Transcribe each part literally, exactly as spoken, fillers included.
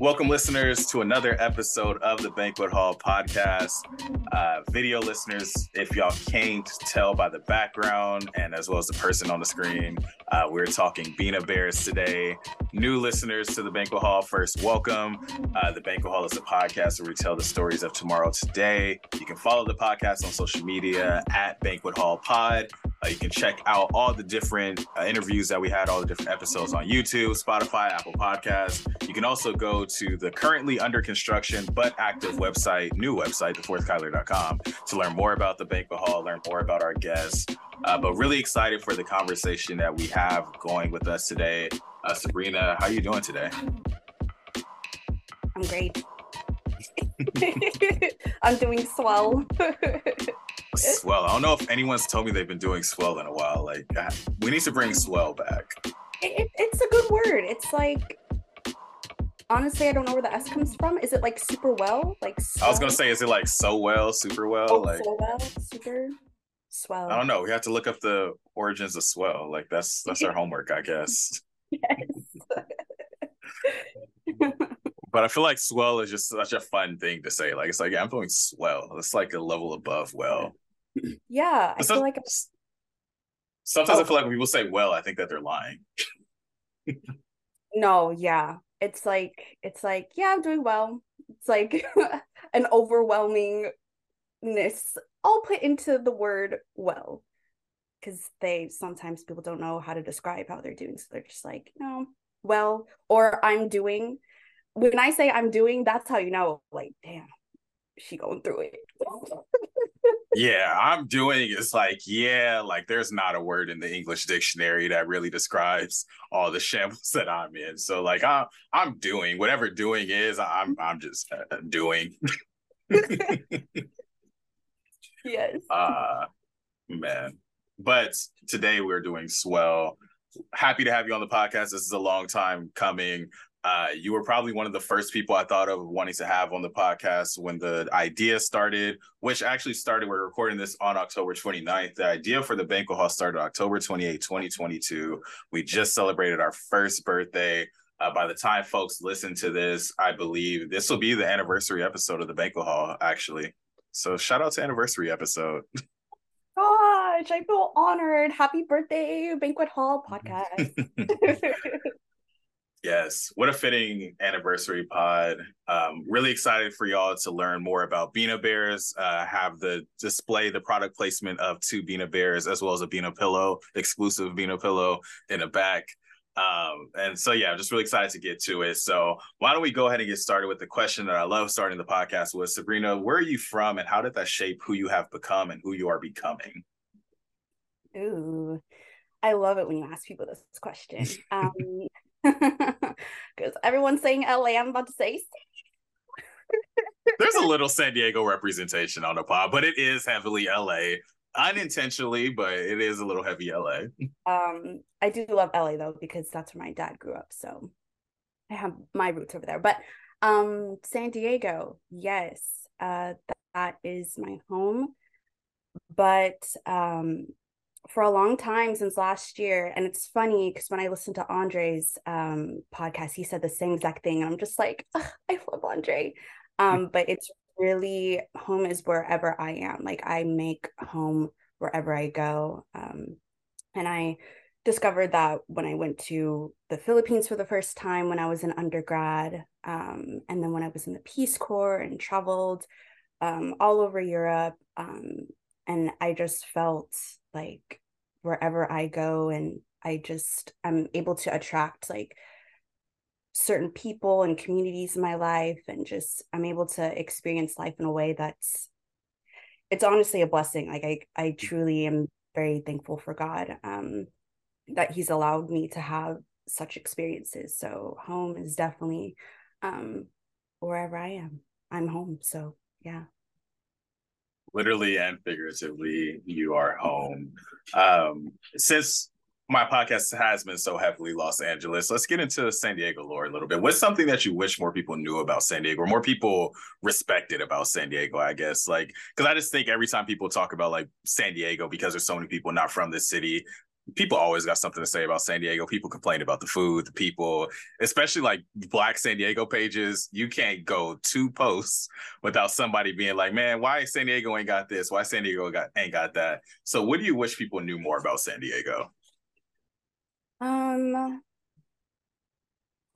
Welcome, listeners, to another episode of the Banquet Hall Podcast. Uh, video listeners, if y'all can't tell by the background and as well as the person on the screen, uh, we're talking BinaBears today. New listeners to the Banquet Hall, first, welcome. Uh, the Banquet Hall is a podcast where we tell the stories of tomorrow today. You can follow the podcast on social media at Banquet Hall Pod. Uh, you can check out all the different uh, interviews that we had, all the different episodes on YouTube, Spotify, Apple Podcasts. You can also go to the currently under construction but active website, new website, the fourth Kyler dot com, to learn more about the Banquet Hall, learn more about our guests. Uh, but really excited for the conversation that we have going with us today. Uh, Sabrina, how are you doing today? I'm great. I'm doing swell. Swell. I don't know if anyone's told me they've been doing swell in a while. Like, we need to bring swell back. It, it, it's a good word. It's like, honestly, I don't know where the S comes from. Is it like super well? Like so- I was gonna say, is it like so well, super well? Oh, like so well, super swell. I don't know. We have to look up the origins of swell. Like that's that's our homework, I guess. Yes. But I feel like swell is just such a fun thing to say. Like it's like, yeah, I'm feeling swell. It's like a level above well. Yeah, I feel like I'm... sometimes oh. I feel like when people say well, I think that they're lying. No, yeah. It's like, it's like, yeah, I'm doing well. It's like an overwhelmingness all put into the word well, because they sometimes people don't know how to describe how they're doing. So they're just like, no, well, or I'm doing. When I say I'm doing, that's how you know, like, damn, she going through it. Yeah, I'm doing is like, yeah, like there's not a word in the English dictionary that really describes all the shambles that I'm in. So like, I'm, I'm doing whatever doing is, I'm I'm just uh, doing. Yes. Uh, man. But today we're doing swell. Happy to have you on the podcast. This is a long time coming. Uh, you were probably one of the first people I thought of wanting to have on the podcast when the idea started, which actually started, we're recording this on October twenty-ninth. The idea for the Banquet Hall started October twenty-eighth, twenty twenty-two. We just celebrated our first birthday. Uh, by the time folks listen to this, I believe this will be the anniversary episode of the Banquet Hall, actually. So shout out to anniversary episode. Gosh, I feel honored. Happy birthday, Banquet Hall Podcast. Yes, what a fitting anniversary pod. Um, really excited for y'all to learn more about BinaBears, uh, have the display, the product placement of two BinaBears, as well as a Bina pillow, exclusive Bina pillow in the back. Um, and so, yeah, I'm just really excited to get to it. So why don't we go ahead and get started with the question that I love starting the podcast with. Sabrina, where are you from and how did that shape who you have become and who you are becoming? Ooh, I love it when you ask people this question. Um because everyone's saying L A, I'm about to say there's a little San Diego representation on the pod, but it is heavily L A, unintentionally, but it is a little heavy L A. um I do love L A though, because that's where my dad grew up, so I have my roots over there. But um San Diego, yes, uh that, that is my home. But um for a long time, since last year, and it's funny because when I listened to Andre's um podcast, he said the same exact thing, and I'm just like, I love Andre. Um but it's really, home is wherever I am. Like, I make home wherever I go. Um and I discovered that when I went to the Philippines for the first time when I was an undergrad, um and then when I was in the Peace Corps and traveled um all over Europe, um and I just felt like wherever I go, and I just, I'm able to attract like certain people and communities in my life, and just, I'm able to experience life in a way that's, it's honestly a blessing. Like I, I truly am very thankful for God, um, that he's allowed me to have such experiences. So home is definitely, um, wherever I am, I'm home. So yeah. Literally and figuratively, you are home. Um, since my podcast has been so heavily Los Angeles, let's get into San Diego lore a little bit. What's something that you wish more people knew about San Diego, or more people respected about San Diego, I guess? Like, because I just think every time people talk about like San Diego, because there's so many people not from this city, people always got something to say about San Diego. People complain about the food, the people, especially like Black San Diego pages. You can't go two posts without somebody being like, man, why San Diego ain't got this? Why San Diego got, ain't got that? So what do you wish people knew more about San Diego? Um,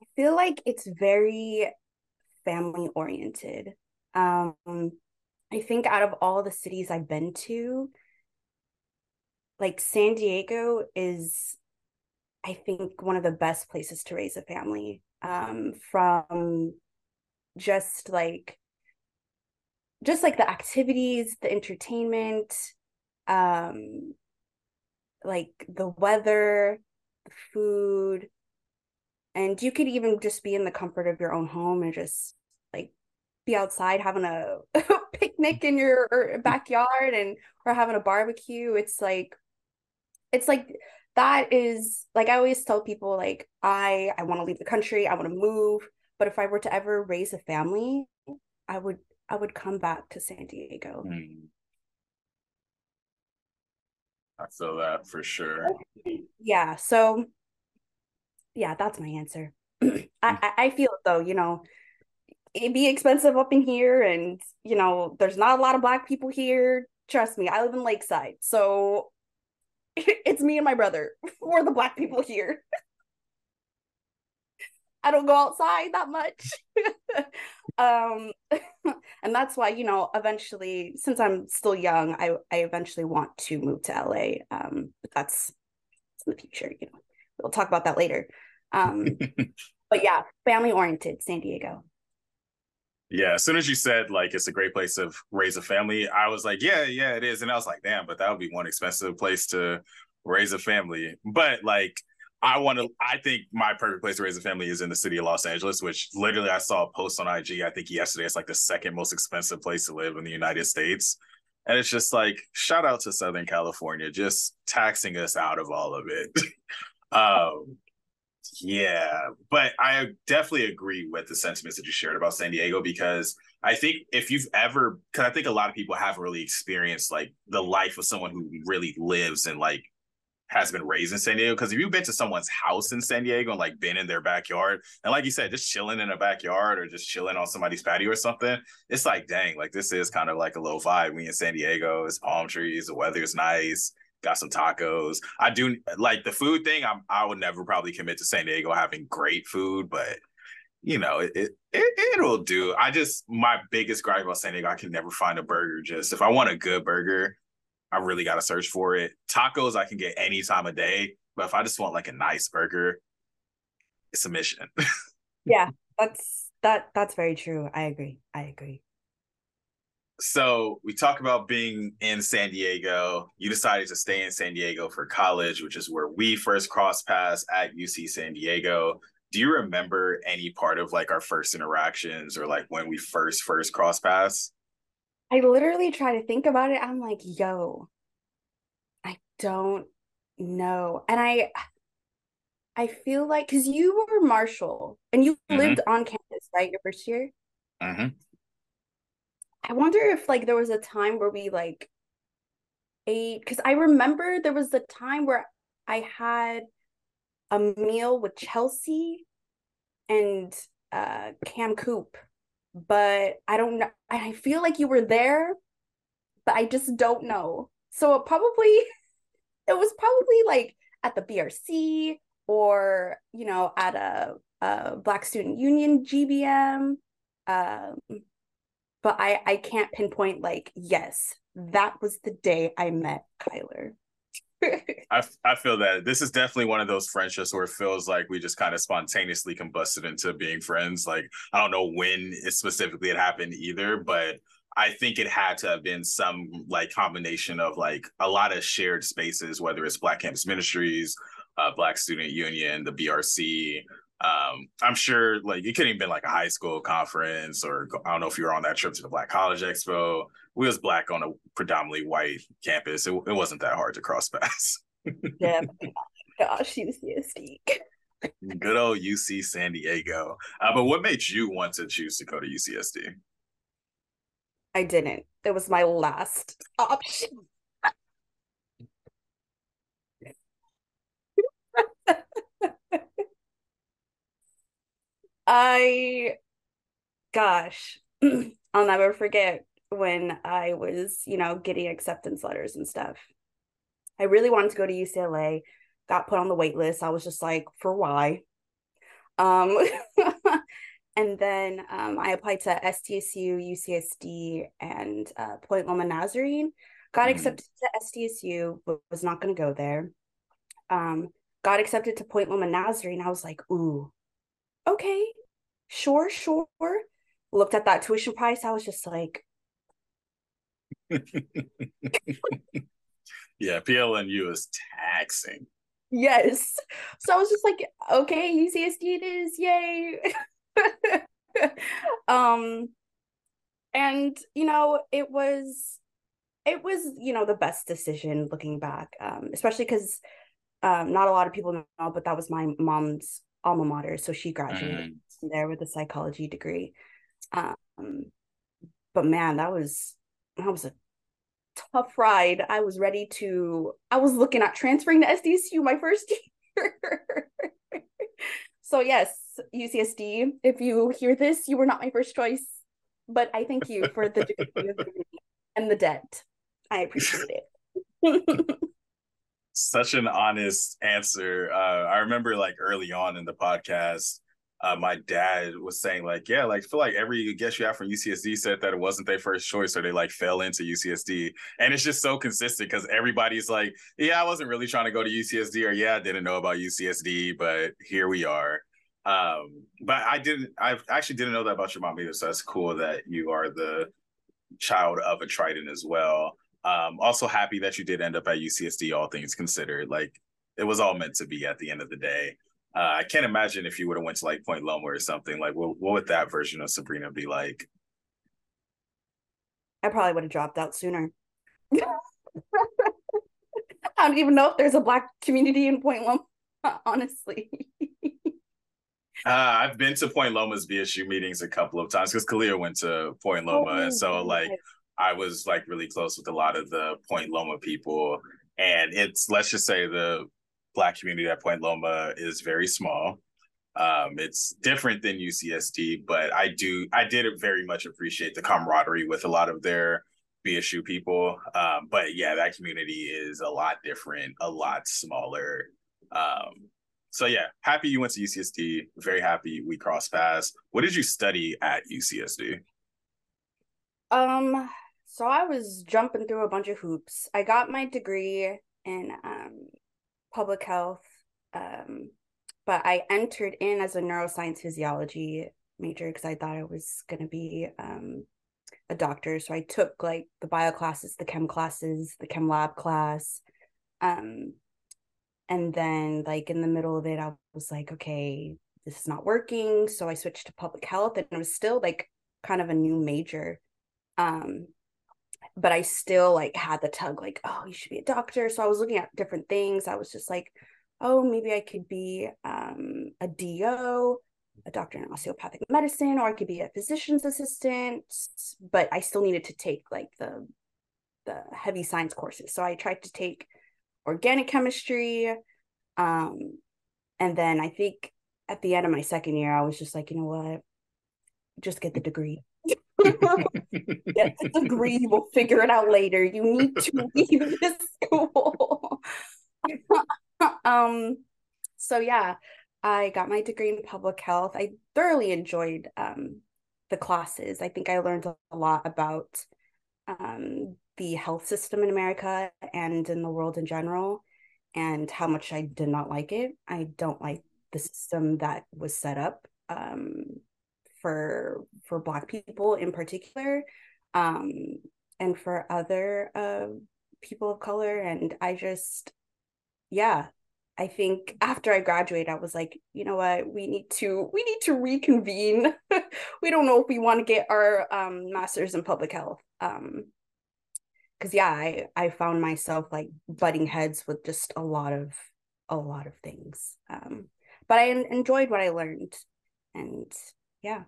I feel like it's very family oriented. Um, I think out of all the cities I've been to, like San Diego is, I think, one of the best places to raise a family, um, from just like, just like the activities, the entertainment, um, like the weather, the food, and you could even just be in the comfort of your own home and just like be outside having a picnic in your backyard and, or having a barbecue. It's like, it's like, that is, like, I always tell people, like, I, I want to leave the country, I want to move, but if I were to ever raise a family, I would, I would come back to San Diego. I feel that for sure. Yeah, so, yeah, that's my answer. I, I feel, though, you know, it'd be expensive up in here, and, you know, there's not a lot of Black people here. Trust me, I live in Lakeside, so... it's me and my brother. We're the Black people here. I don't go outside that much. um, and that's why, you know, eventually, since I'm still young, I, I eventually want to move to L A. Um, but that's, that's in the future, you know. We'll talk about that later. Um, but yeah, family-oriented, San Diego. Yeah, as soon as you said, like, it's a great place to raise a family, I was like, yeah, yeah, it is. And I was like, damn, but that would be one expensive place to raise a family. But, like, I want to, I think my perfect place to raise a family is in the city of Los Angeles, which literally I saw a post on I G, I think yesterday, it's like the second most expensive place to live in the United States. And it's just like, shout out to Southern California, just taxing us out of all of it. um, Yeah, but I definitely agree with the sentiments that you shared about San Diego, because I think if you've ever, because I think a lot of people haven't really experienced like the life of someone who really lives and like has been raised in San Diego. Because if you've been to someone's house in San Diego and like been in their backyard, and like you said, just chilling in a backyard or just chilling on somebody's patio or something, it's like, dang, like this is kind of like a little vibe. We in San Diego, it's palm trees, the weather's nice. Got some tacos. I do like the food thing. I'm, I would never probably commit to San Diego having great food, but you know, it, it, it it'll do. I just, my biggest gripe about San Diego, I can never find a burger. Just if I want a good burger, I really got to search for it. Tacos, I can get any time of day, but if I just want like a nice burger, it's a mission. Yeah, that's, that, that's very true. I agree. I agree. So we talk about being in San Diego. You decided to stay in San Diego for college, which is where we first crossed paths at U C San Diego. Do you remember any part of like our first interactions or like when we first, first crossed paths? I literally try to think about it. I'm like, yo, I don't know. And I, I feel like, cause you were Marshall and you mm-hmm. lived on campus, right? Your first year? Mm-hmm. I wonder if like there was a time where we like ate, because I remember there was a time where I had a meal with Chelsea and uh, Cam Coop, but I don't know. I feel like you were there, but I just don't know. So it probably, it was probably like at the B R C or, you know, at a, a Black Student Union G B M. Um, But I, I can't pinpoint, like, yes, that was the day I met Kyler. I, I feel that. This is definitely one of those friendships where it feels like we just kind of spontaneously combusted into being friends. Like, I don't know when it specifically it happened either, but I think it had to have been some, like, combination of, like, a lot of shared spaces, whether it's Black Campus Ministries, uh, Black Student Union, the B R C, Um, I'm sure like it could have been like a high school conference, or I don't know if you were on that trip to the Black College Expo. We was Black on a predominantly white campus. It, it wasn't that hard to cross paths. Yeah, gosh, U C S D. Good old U C San Diego. Uh, but what made you want to choose to go to U C S D? I didn't. That was my last option. I, gosh, I'll never forget when I was, you know, getting acceptance letters and stuff. I really wanted to go to U C L A, got put on the wait list. I was just like, for why? Um, and then um, I applied to S D S U, U C S D, and uh, Point Loma Nazarene. Got accepted mm-hmm. to S D S U, but was not going to go there. Um, got accepted to Point Loma Nazarene. I was like, ooh, okay, sure, sure. Looked at that tuition price. I was just like. Yeah, P L N U is taxing. Yes. So I was just like, okay, U C S D it is, yay. um, and, you know, it was, it was, you know, the best decision looking back, um, especially because um, not a lot of people know, but that was my mom's alma mater. So she graduated mm. there with a psychology degree. Um, but man, that was, that was a tough ride. I was ready to, I was looking at transferring to S D S U my first year. So yes, U C S D, if you hear this, you were not my first choice, but I thank you for the degree and the debt. I appreciate it. Such an honest answer. Uh, I remember like early on in the podcast, Uh, my dad was saying like, yeah, like I feel like every guest you have from U C S D said that it wasn't their first choice or they like fell into U C S D. And it's just so consistent because everybody's like, yeah, I wasn't really trying to go to U C S D or yeah, I didn't know about U C S D, but here we are. Um, but I didn't, I actually didn't know that about your mom either. So that's cool that you are the child of a Triton as well. Um, also happy that you did end up at U C S D, all things considered. Like it was all meant to be at the end of the day. Uh, I can't imagine if you would have went to like Point Loma or something, like what, what would that version of Sabrina be like? I probably would have dropped out sooner. I don't even know if there's a Black community in Point Loma, honestly. uh, I've been to Point Loma's B S U meetings a couple of times because Kalia went to Point Loma. Oh, and so like I was like really close with a lot of the Point Loma people. And it's, let's just say the Black community at Point Loma is very small. Um, it's different than U C S D, but I do, I did very much appreciate the camaraderie with a lot of their B S U people. Um, but yeah, that community is a lot different, a lot smaller. Um, so yeah, happy you went to U C S D. Very happy we crossed paths. What did you study at U C S D? Um, so I was jumping through a bunch of hoops. I got my degree in um, public health, um, but I entered in as a neuroscience physiology major because I thought I was going to be um, a doctor. So I took like the bio classes, the chem classes, the chem lab class. Um, and then like in the middle of it, I was like, okay, this is not working. So I switched to public health and it was still like kind of a new major. Um, but I still like had the tug like, oh, you should be a doctor. So I was looking at different things. I was just like, oh, maybe I could be um, a D O, a doctor in osteopathic medicine, or I could be a physician's assistant, but I still needed to take like the, the heavy science courses. So I tried to take organic chemistry. Um, and then I think at the end of my second year, I was just like, you know what, just get the degree. Get the degree, we'll figure it out later. You need to leave this school. um so yeah, I got my degree in public health. I thoroughly enjoyed um the classes. I think I learned a lot about um the health system in America and in the world in general, and how much I did not like it. I don't like the system that was set up um for for Black people in particular, um, and for other uh, people of color. And I just, yeah, I think after I graduated, I was like, you know what, we need to, we need to reconvene. We don't know if we want to get our um, master's in public health. Um, Cause yeah, I, I found myself like butting heads with just a lot of, a lot of things. Um, but I enjoyed what I learned. And yeah.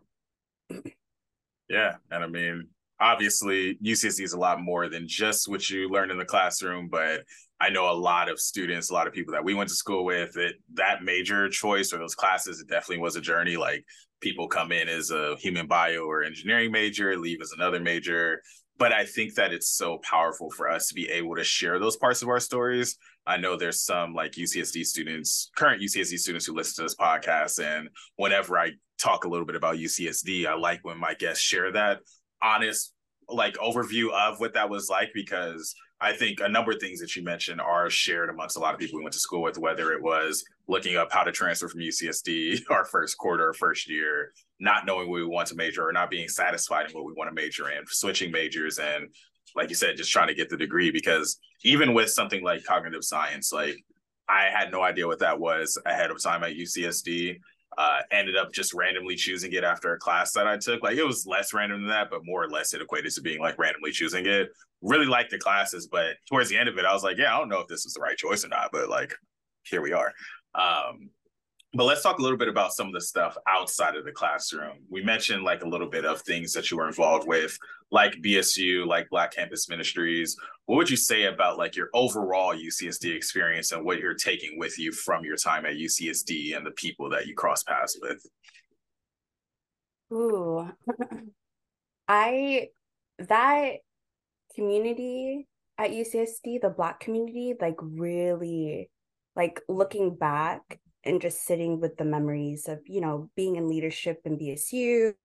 Yeah. And I mean, obviously U C S D is a lot more than just what you learn in the classroom, but I know a lot of students, a lot of people that we went to school with, that that major choice or those classes, it definitely was a journey. Like people come in as a human bio or engineering major, leave as another major. But I think that it's so powerful for us to be able to share those parts of our stories. I know there's some like U C S D students, current U C S D students who listen to this podcast. And whenever I talk a little bit about U C S D, I like when my guests share that honest, like overview of what that was like, because I think a number of things that you mentioned are shared amongst a lot of people we went to school with, whether it was looking up how to transfer from U C S D our first quarter, first year, not knowing what we want to major or not being satisfied in what we want to major in, switching majors. And like you said, just trying to get the degree, because even with something like cognitive science, like I had no idea what that was ahead of time at U C S D. Uh, ended up just randomly choosing it after a class that I took. Like it was less random than that, but more or less it equated to being like randomly choosing it. Really liked the classes, but towards the end of it, I was like, yeah, I don't know if this is the right choice or not, but like, here we are. Um, but let's talk a little bit about some of the stuff outside of the classroom. We mentioned like a little bit of things that you were involved with, like B S U, like Black Campus Ministries. What would you say about like your overall U C S D experience and what you're taking with you from your time at U C S D and the people that you cross paths with? Ooh, I, that community at U C S D, the Black community, like really, like looking back and just sitting with the memories of, you know, being in leadership in B S U,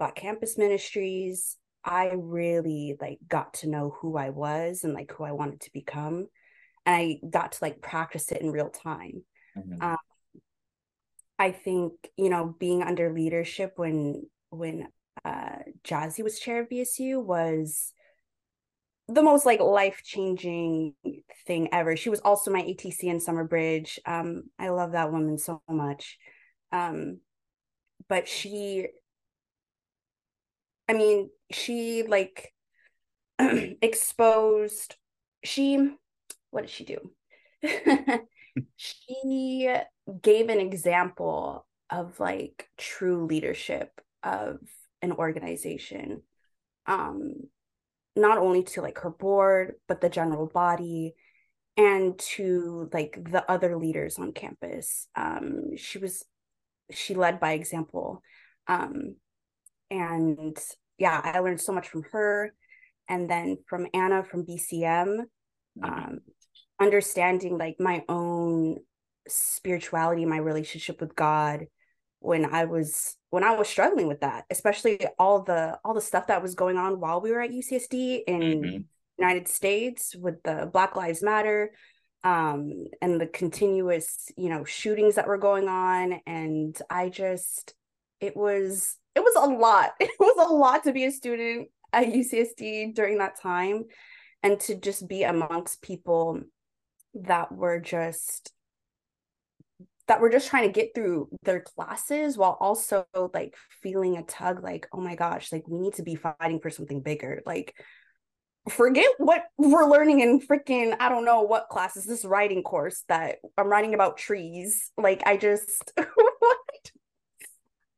Black Campus Ministries, I really like got to know who I was and like who I wanted to become. And I got to like practice it in real time. Mm-hmm. Um, I think, you know, being under leadership when, when uh, Jazzy was chair of B S U was the most like life-changing thing ever. She was also my A T C in Summer Bridge. Um, I love that woman so much. Um, but she, I mean, she like exposed, she, what did she do? She gave an example of like true leadership of an organization. Um, not only to like her board, but the general body and to like the other leaders on campus. Um, she was, she led by example. Um, and yeah, I learned so much from her. And then from Anna from B C M, um, understanding like my own spirituality, my relationship with God, when I was when I was struggling with that, especially all the all the stuff that was going on while we were at U C S D in mm-hmm. United States with the Black Lives Matter um, and the continuous, you know, shootings that were going on. And I just, it was, it was a lot. It was a lot to be a student at U C S D during that time and to just be amongst people that were just that we're just trying to get through their classes while also like feeling a tug, like, oh my gosh, like we need to be fighting for something bigger. Like forget what we're learning in freaking, I don't know what class is this writing course that I'm writing about trees. Like I just, what?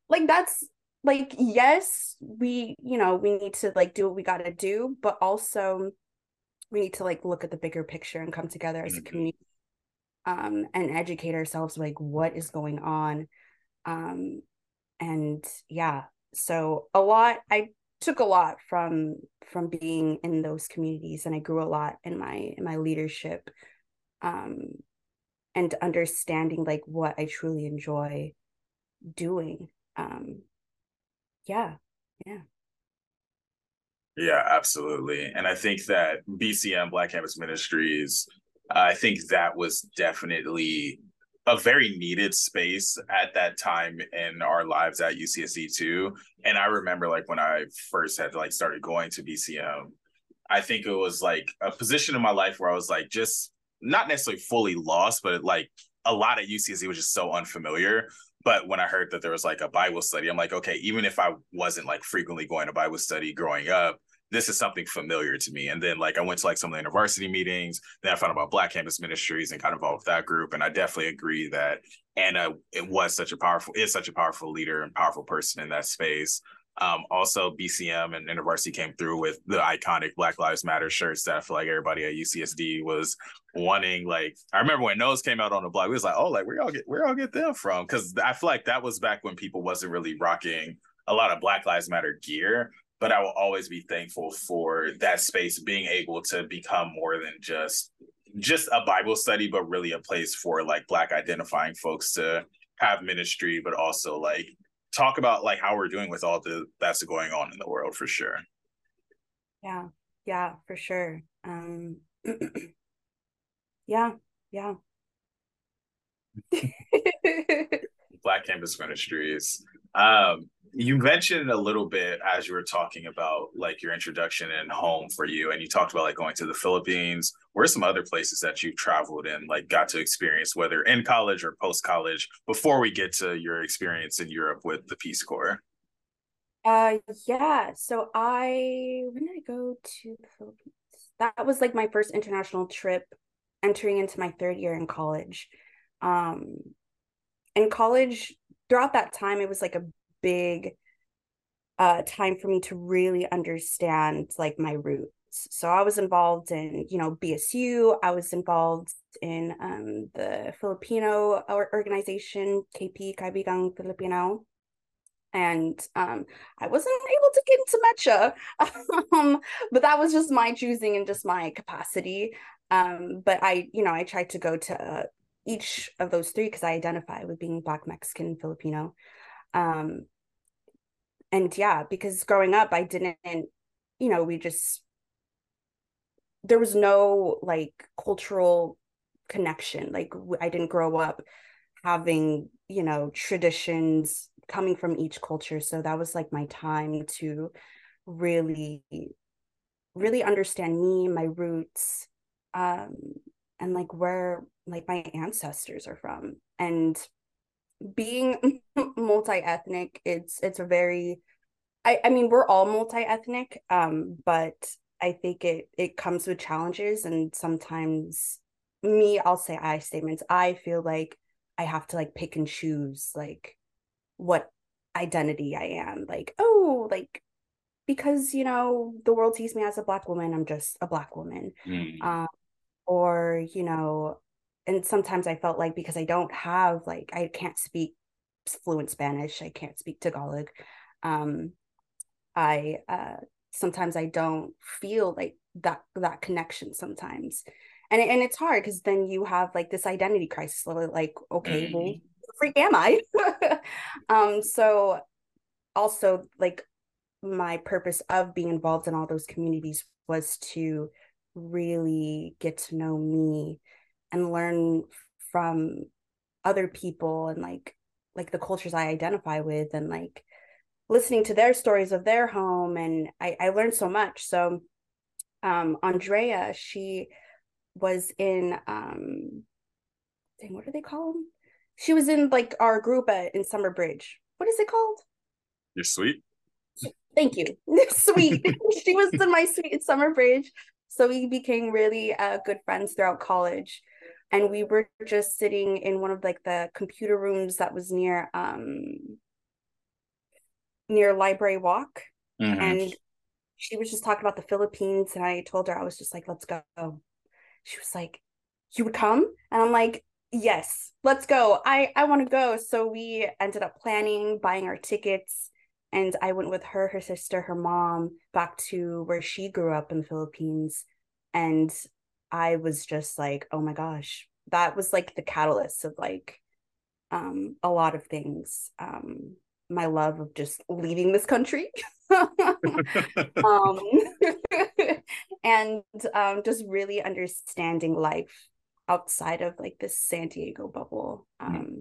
Like that's like, yes, we, you know, we need to like do what we got to do, but also we need to like look at the bigger picture and come together as a community. Um, and educate ourselves like what is going on. Um, and yeah, so a lot, I took a lot from from being in those communities, and I grew a lot in my in my leadership um, and understanding like what I truly enjoy doing. Um, yeah, yeah. Yeah, absolutely. And I think that B C M, Black Campus Ministries, I think that was definitely a very needed space at that time in our lives at U C S D too. And I remember like when I first had like started going to B C M, I think it was like a position in my life where I was like, just not necessarily fully lost, but like a lot at U C S D was just so unfamiliar. But when I heard that there was like a Bible study, I'm like, okay, even if I wasn't like frequently going to Bible study growing up, this is something familiar to me. And then like I went to like some of the InterVarsity meetings, then I found out about Black Campus Ministries and got involved with that group. And I definitely agree that Anna it was such a powerful, is such a powerful leader and powerful person in that space. Um, also, B C M and InterVarsity came through with the iconic Black Lives Matter shirts that I feel like everybody at U C S D was wanting. Like, I remember when those came out on the blog, we was like, oh, like, where y'all get, where y'all get them from? Because I feel like that was back when people wasn't really rocking a lot of Black Lives Matter gear. But I will always be thankful for that space being able to become more than just just a Bible study, but really a place for like Black identifying folks to have ministry, but also like talk about like how we're doing with all the that's going on in the world, for sure. Yeah, yeah, for sure. Um, yeah, yeah. Black Campus Ministries. Um, you mentioned a little bit as you were talking about like your introduction and home for you, and you talked about like going to the Philippines. Where are some other places that you've traveled and like got to experience, whether in college or post-college, before we get to your experience in Europe with the Peace Corps? Uh, yeah. So I, when did I go to the Philippines? That was like my first international trip entering into my third year in college. Um, in college, throughout that time, it was like a big uh time for me to really understand like my roots. So I was involved in, you know, B S U. I was involved in um the Filipino organization K P, Kaibigang Filipino, and um I wasn't able to get into Mecha, um, but that was just my choosing and just my capacity. Um, but I, you know, I tried to go to uh, each of those three because I identify with being Black, Mexican, Filipino. Um, and yeah, because growing up, I didn't, you know, we just, there was no like cultural connection. Like I didn't grow up having, you know, traditions coming from each culture. So that was like my time to really, really understand me, my roots, um, and like where like my ancestors are from. And being multi-ethnic, it's it's a very I, I mean we're all multi-ethnic, um but I think it it comes with challenges, and sometimes me I'll say I statements I feel like I have to like pick and choose like what identity I am, like oh like because you know the world sees me as a Black woman, I'm just a Black woman. Mm. um or you know And sometimes I felt like because I don't have, like, I can't speak fluent Spanish. I can't speak Tagalog. Um, I uh, sometimes I don't feel like that that connection sometimes. And, and it's hard because then you have, like, this identity crisis. Like, okay, well, who the freak am I? um, so also, like, my purpose of being involved in all those communities was to really get to know me and learn from other people and like like the cultures I identify with, and like listening to their stories of their home. And I, I learned so much. So um, Andrea, she was in, um, dang, what do they call them? She was in like our group at, in Summer Bridge. What is it called? Your suite? Thank you. Suite. She was in my suite at Summer Bridge. So we became really uh, good friends throughout college. And we were just sitting in one of like the computer rooms that was near um, near Library Walk. Mm-hmm. And she was just talking about the Philippines. And I told her, I was just like, let's go. She was like, you would come? And I'm like, yes, let's go. I, I want to go. So we ended up planning, buying our tickets. And I went with her, her sister, her mom, back to where she grew up in the Philippines. And I was just like, oh my gosh, that was like the catalyst of like um, a lot of things. Um, my love of just leaving this country. um, and um, just really understanding life outside of like this San Diego bubble. Um, mm-hmm.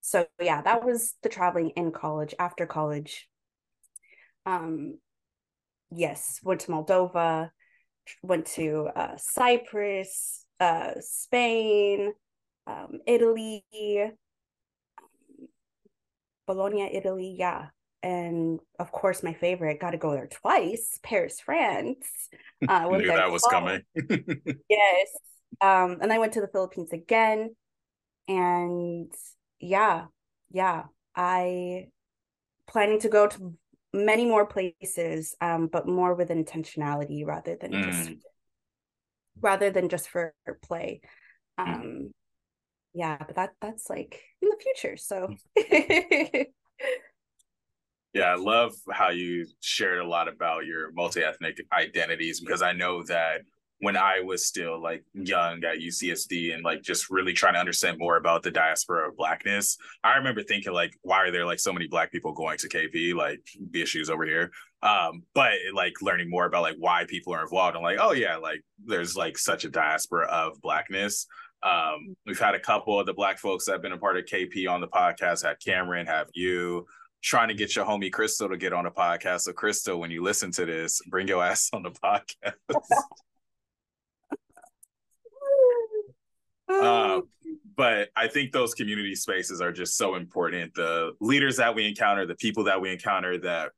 So yeah, that was the traveling in college, after college. Um, yes, went to Moldova, went to uh, Cyprus, uh, Spain, um, Italy, Bologna, Italy, yeah. And of course, my favorite, got to go there twice, Paris, France. Uh, I knew that was coming. Yes. Um, and I went to the Philippines again. And yeah, yeah, I planning to go to many more places, um, but more with intentionality rather than mm. just rather than just for play. Um, mm. Yeah, but that that's like in the future. So. Yeah, I love how you shared a lot about your multi-ethnic identities, because I know that when I was still like young at U C S D and like just really trying to understand more about the diaspora of Blackness, I remember thinking like, why are there like so many Black people going to K P? Like the issues over here. Um, but like learning more about like why people are involved, I'm like, oh yeah, like there's like such a diaspora of Blackness. Um, we've had a couple of the Black folks that have been a part of K P on the podcast, have Cameron, have you. Trying to get your homie Crystal to get on a podcast. So Crystal, when you listen to this, bring your ass on the podcast. uh, but I think those community spaces are just so important. The leaders that we encounter, the people that we encounter, that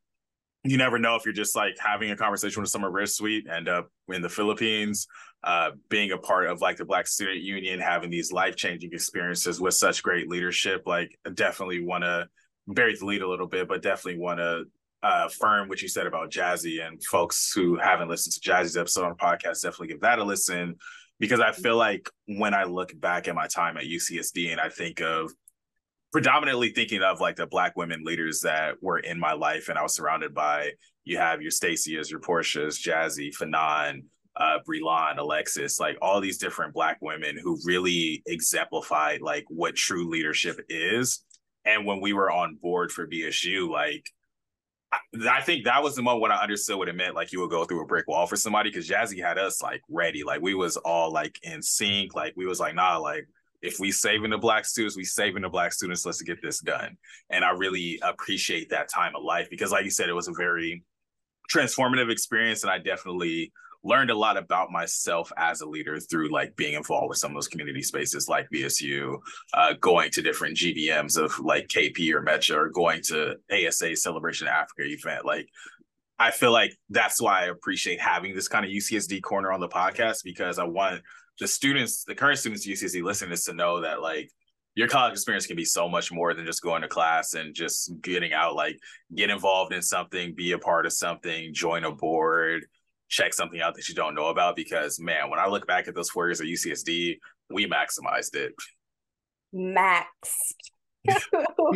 you never know if you're just like having a conversation with Summer Bridge Suite, end up in the Philippines, uh, being a part of like the Black Student Union, having these life-changing experiences with such great leadership. Like I definitely want to buried the lead a little bit, but definitely want to uh, affirm what you said about Jazzy, and folks who haven't listened to Jazzy's episode on the podcast, definitely give that a listen, because I feel like when I look back at my time at U C S D and I think of predominantly thinking of like the Black women leaders that were in my life and I was surrounded by, you have your Stacey's, your Portia's, Jazzy, Fanon, uh, Brelan, Alexis, like all these different Black women who really exemplified like what true leadership is. And when we were on board for B S U, like, I think that was the moment when I understood what it meant. Like, you would go through a brick wall for somebody, because Jazzy had us, like, ready. Like, we was all, like, in sync. Like, we was like, nah, like, if we saving the Black students, we saving the Black students. Let's get this done. And I really appreciate that time of life, because, like you said, it was a very transformative experience. And I definitely learned a lot about myself as a leader through like being involved with some of those community spaces like B S U, uh, going to different G D Ms of like K P or Mecha, or going to A S A Celebration Africa event. Like, I feel like that's why I appreciate having this kind of U C S D corner on the podcast, because I want the students, the current students of U C S D listeners, to know that like your college experience can be so much more than just going to class and just getting out. Like, get involved in something, be a part of something, join a board, check something out that you don't know about, because man, when I look back at those four years at U C S D, we maximized it. Max.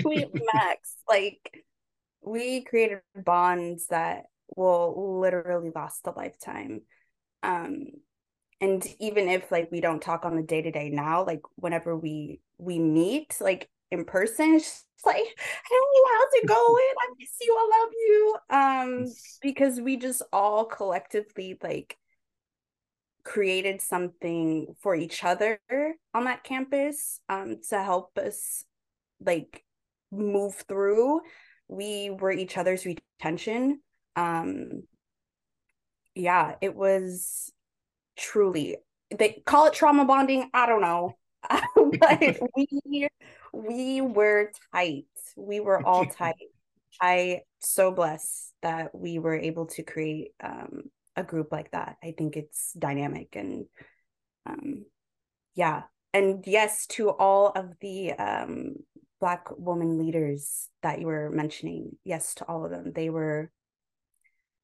we max. Like, we created bonds that will literally last a lifetime. Um, and even if like we don't talk on the day to day now, like whenever we we meet, like in person, it's just like, hey, how's it going? I miss you. I love you. Um, because we just all collectively like created something for each other on that campus, um, to help us like move through. We were each other's retention. Um, yeah, it was truly, they call it trauma bonding. I don't know. But we we were tight. We were all tight. I so blessed that we were able to create um, a group like that. I think it's dynamic, and um, yeah. And yes, to all of the um, Black woman leaders that you were mentioning, yes to all of them. They were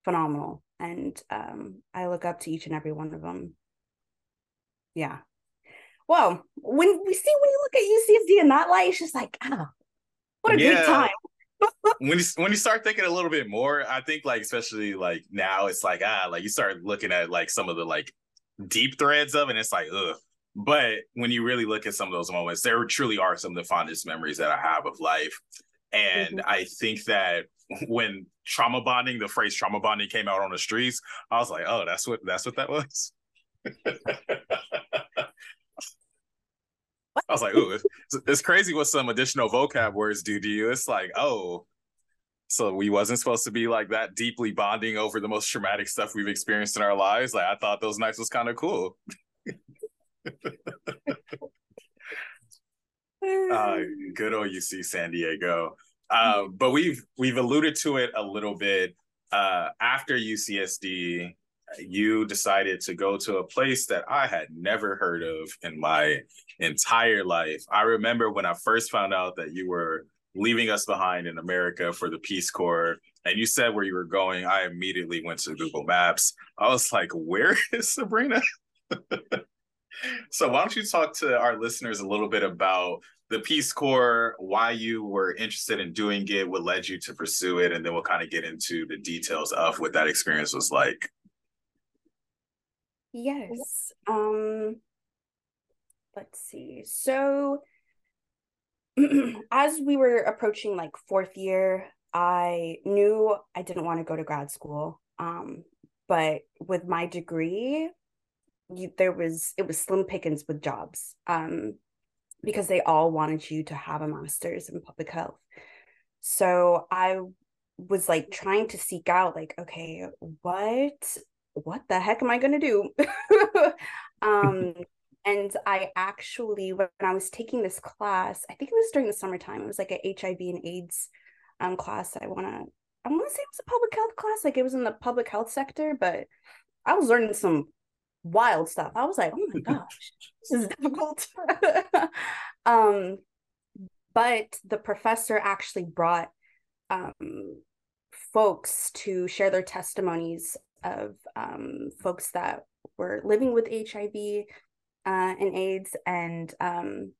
phenomenal. And um, I look up to each and every one of them. Yeah. Well, when we see when you look at U C S D in that light, it's just like, oh, what a yeah. great time. when you when you start thinking a little bit more, I think like especially like now, it's like ah, like you start looking at like some of the like deep threads of, and it's like ugh. But when you really look at some of those moments, there truly are some of the fondest memories that I have of life. And mm-hmm. I think that when trauma bonding, the phrase trauma bonding came out on the streets, I was like, oh, that's what that's what that was. I was like, ooh, it's, it's crazy what some additional vocab words do to you. It's like, oh, so we wasn't supposed to be like that deeply bonding over the most traumatic stuff we've experienced in our lives. Like, I thought those nights was kind of cool. uh, good old U C San Diego. Uh, but we've we've alluded to it a little bit. Uh, after U C S D, you decided to go to a place that I had never heard of in my entire life. I remember when I first found out that you were leaving us behind in America for the Peace Corps. And you said where you were going. I immediately went to Google Maps. I was like, where is Sabrina? So why don't you talk to our listeners a little bit about the Peace Corps, why you were interested in doing it, what led you to pursue it, and then we'll kind of get into the details of what that experience was like. Yes. Um, let's see. So as we were approaching like fourth year, I knew I didn't want to go to grad school. Um, but with my degree, you, there was, it was slim pickings with jobs, um, because they all wanted you to have a master's in public health. So I was like trying to seek out like, okay, what, what the heck am I going to do? um, and I actually, when I was taking this class, I think it was during the summertime, it was like a H I V and AIDS um, class that I want to, I want to say it was a public health class. Like it was in the public health sector, but I was learning some wild stuff. I was like, oh my gosh, this is difficult. um, but the professor actually brought um, folks to share their testimonies of um, folks that were living with H I V uh, and AIDS. And, um,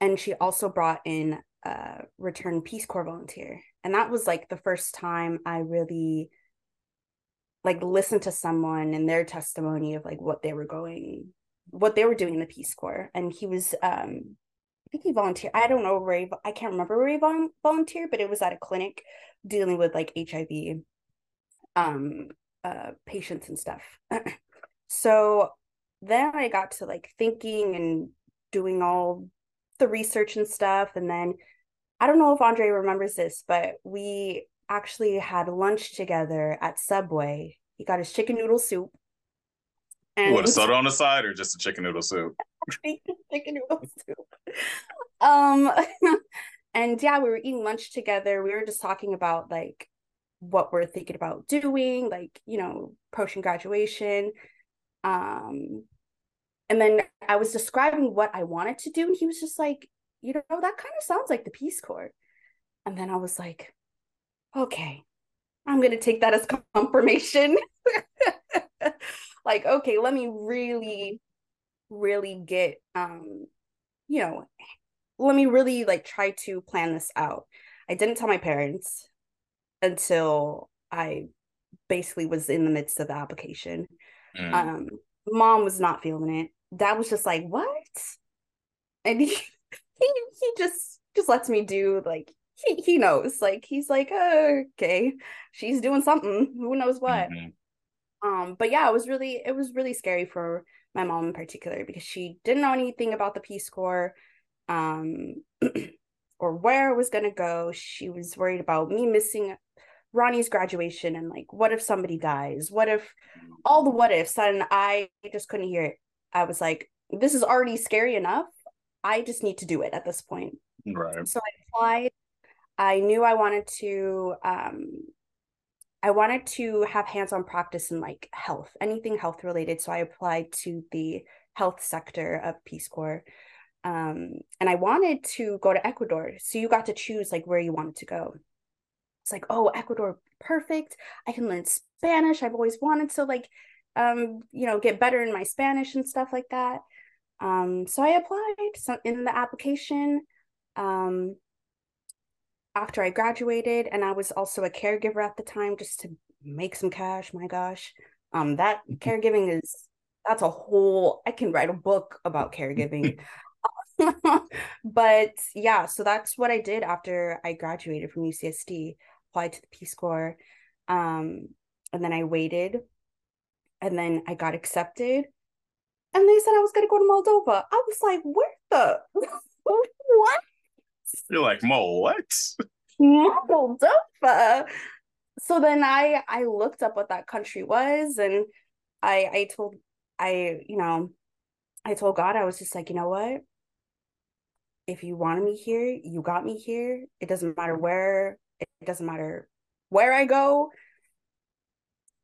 and she also brought in a return Peace Corps volunteer. And that was like the first time I really like listen to someone and their testimony of like what they were going, what they were doing in the Peace Corps. And he was, um, I think he volunteered, I don't know where he, I can't remember where he volunteered, but it was at a clinic dealing with like H I V um, uh, patients and stuff. So then I got to like thinking and doing all the research and stuff. And then I don't know if Andre remembers this, but we actually had lunch together at Subway. He got his chicken noodle soup. And what, a soda on the side or just a chicken noodle soup? Chicken noodle soup. Um, and yeah, we were eating lunch together. We were just talking about like what we're thinking about doing, like, you know, approaching graduation. Um, and then I was describing what I wanted to do. And he was just like, you know, that kind of sounds like the Peace Corps. And then I was like, okay, I'm going to take that as confirmation. Like, okay, let me really, really get, um, you know, let me really like try to plan this out. I didn't tell my parents until I basically was in the midst of the application. Mm. Um, mom was not feeling it. Dad was just like, what? And he, he, he just, just lets me do like, He he knows, like, he's like, oh, okay, she's doing something, who knows what. Mm-hmm. Um, but yeah, it was really, it was really scary for my mom in particular, because she didn't know anything about the Peace Corps, um, or where it was going to go. She was worried about me missing Ronnie's graduation, and like, what if somebody dies? What if, all the what ifs, and I just couldn't hear it. I was like, this is already scary enough, I just need to do it at this point. Right. So I applied. I knew I wanted to, um, I wanted to have hands-on practice in like health, anything health related. So I applied to the health sector of Peace Corps. Um, and I wanted to go to Ecuador. So you got to choose like where you wanted to go. It's like, oh, Ecuador, perfect. I can learn Spanish. I've always wanted to like, um, you know, get better in my Spanish and stuff like that. Um, so I applied so in the application, um, after I graduated, and I was also a caregiver at the time just to make some cash. My gosh, um, that caregiving is, that's a whole, I can write a book about caregiving. But yeah, so that's what I did after I graduated from U C S D, applied to the Peace Corps. Um, and then I waited, and then I got accepted, and they said I was going to go to Moldova. I was like, where the, what? You're like, Mo, what? Moldova. So then I I looked up what that country was, and I I told I you know I told God, I was just like, you know what? If you wanted me here, you got me here. It doesn't matter where. It doesn't matter where I go.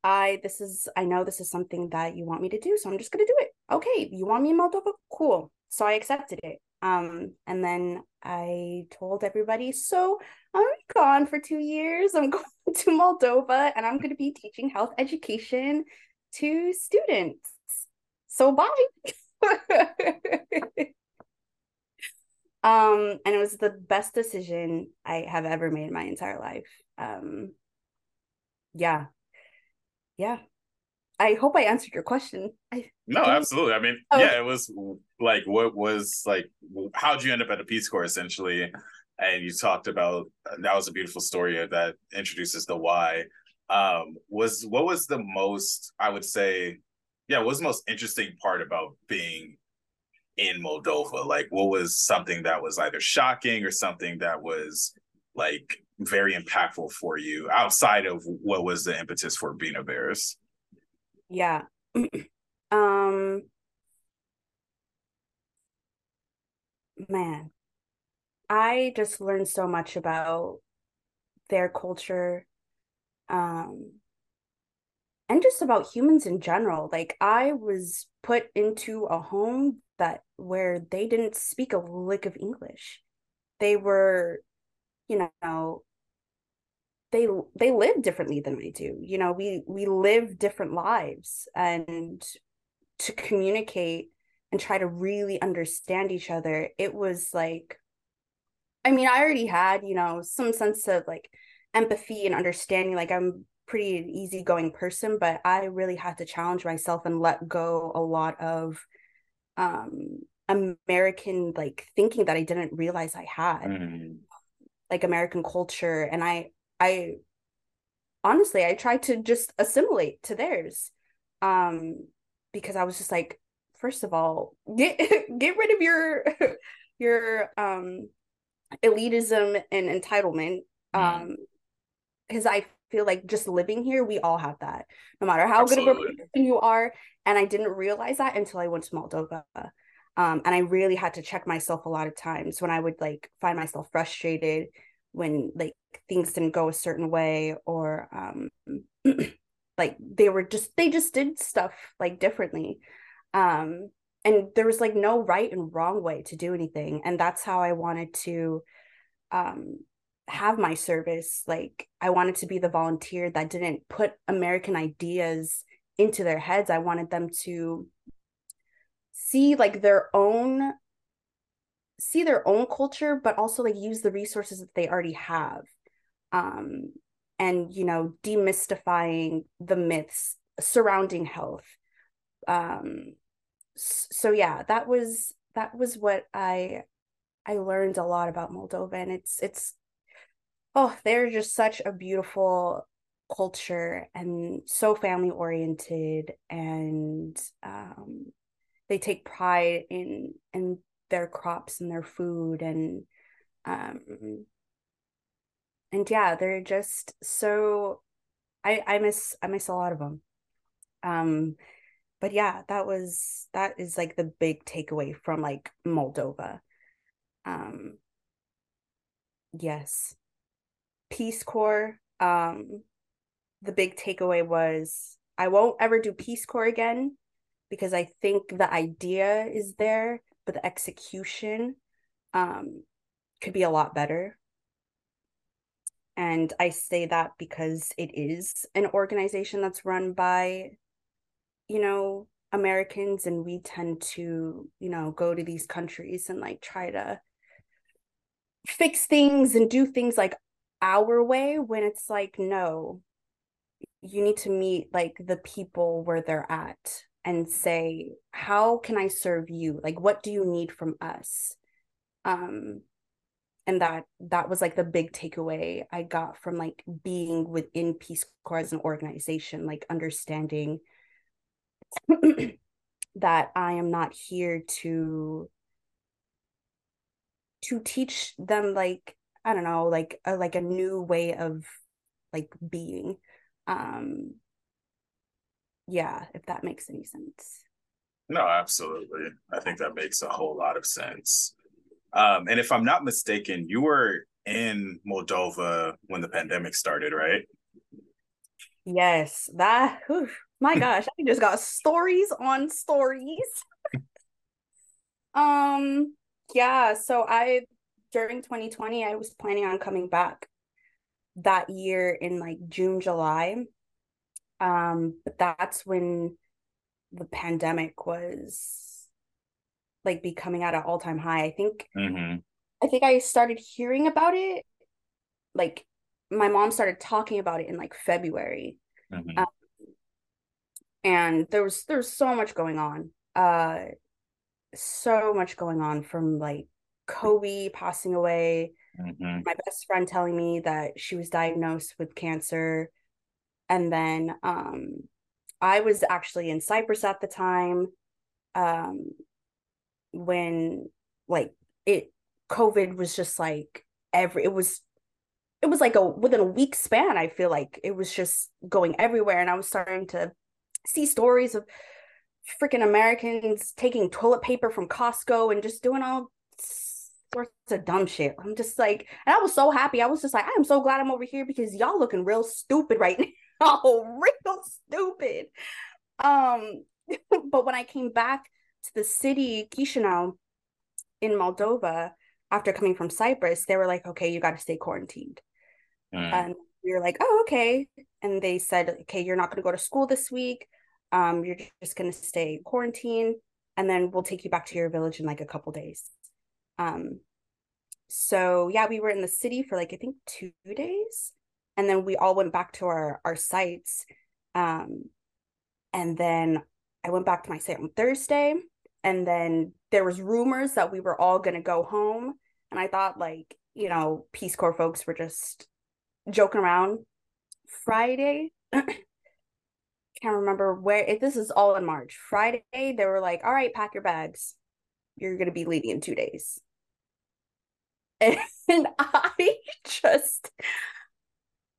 I this is I know this is something that you want me to do, so I'm just gonna do it. Okay, you want me in Moldova? Cool. So I accepted it. Um, and then I told everybody, so I'm gone for two years. I'm going to Moldova and I'm going to be teaching health education to students. So bye. Um, and it was the best decision I have ever made in my entire life. Um, yeah. Yeah. I hope I answered your question. I, no, absolutely. I mean, oh, yeah, okay. It was like, what was like, how'd you end up at the Peace Corps essentially? And you talked about, that was a beautiful story that introduces the why. Um, was, what was the most, I would say, yeah, what was the most interesting part about being in Moldova? Like, what was something that was either shocking or something that was like very impactful for you outside of what was the impetus for BinaBears? Yeah. um man, I just learned so much about their culture, um and just about humans in general. Like, I was put into a home that where they didn't speak a lick of English. They were, you know, they they live differently than we do. You know, we we live different lives, and to communicate and try to really understand each other, it was like, I mean, I already had, you know, some sense of like empathy and understanding. Like, I'm pretty an easygoing person, but I really had to challenge myself and let go a lot of um American like thinking that I didn't realize I had, mm. like American culture. And I I honestly, I tried to just assimilate to theirs, um, because I was just like, first of all, get get rid of your your um, elitism and entitlement, because um, mm. I feel like just living here, we all have that, no matter how Absolutely. Good of a person you are. And I didn't realize that until I went to Moldova, um, and I really had to check myself a lot of times when I would like find myself frustrated when like things didn't go a certain way, or um like they were just they just did stuff like differently, um and there was like no right and wrong way to do anything. And that's how I wanted to um have my service. Like, I wanted to be the volunteer that didn't put American ideas into their heads. I wanted them to see like their own see their own culture, but also like use the resources that they already have, um and you know, demystifying the myths surrounding health. Um so yeah, that was that was what I I learned a lot about Moldova. And it's it's oh, they're just such a beautiful culture and so family oriented, and um they take pride in in their crops and their food, and um and yeah, they're just so I I miss I miss a lot of them. Um but yeah, that was that is like the big takeaway from like Moldova. Um yes. Peace Corps, um the big takeaway was I won't ever do Peace Corps again, because I think the idea is there, but the execution um, could be a lot better. And I say that because it is an organization that's run by, you know, Americans, and we tend to, you know, go to these countries and like try to fix things and do things like our way, when it's like, no, you need to meet like the people where they're at and say, how can I serve you? Like, what do you need from us? Um, and that that was like the big takeaway I got from like being within Peace Corps as an organization, like understanding that I am not here to to teach them like, I don't know, like a, like a new way of like being. Um, Yeah, if that makes any sense. No, absolutely. I think that makes a whole lot of sense. Um, and if I'm not mistaken, you were in Moldova when the pandemic started, right? Yes, that, whew, my gosh, I just got stories on stories. um, yeah, so I during twenty twenty, I was planning on coming back that year in like June, July. Um, but that's when the pandemic was like becoming at an all-time high. I think mm-hmm. I think I started hearing about it. Like my mom started talking about it in like February. Mm-hmm. Um, and there was there was so much going on. Uh, so much going on from like Kobe passing away. Mm-hmm. My best friend telling me that she was diagnosed with cancer. And then um, I was actually in Cyprus at the time um, when like it COVID was just like every it was it was like a within a week span. I feel like it was just going everywhere. And I was starting to see stories of freaking Americans taking toilet paper from Costco and just doing all sorts of dumb shit. I'm just like, and I was so happy. I was just like, I am so glad I'm over here because y'all looking real stupid right now. Real stupid. Um, but when I came back to the city, Chisinau, in Moldova, after coming from Cyprus, they were like, okay, you got to stay quarantined. Mm. And we were like, oh, okay. And they said, okay, you're not going to go to school this week. Um, you're just going to stay quarantined, and then we'll take you back to your village in like a couple days. Um, so yeah, we were in the city for like, I think two days, and then we all went back to our, our sites. Um, and then I went back to my site on Thursday, and then there was rumors that we were all going to go home. And I thought like, you know, Peace Corps folks were just joking around. Friday, can't remember where, if this is all in March, Friday, they were like, all right, pack your bags. You're going to be leaving in two days. And I just,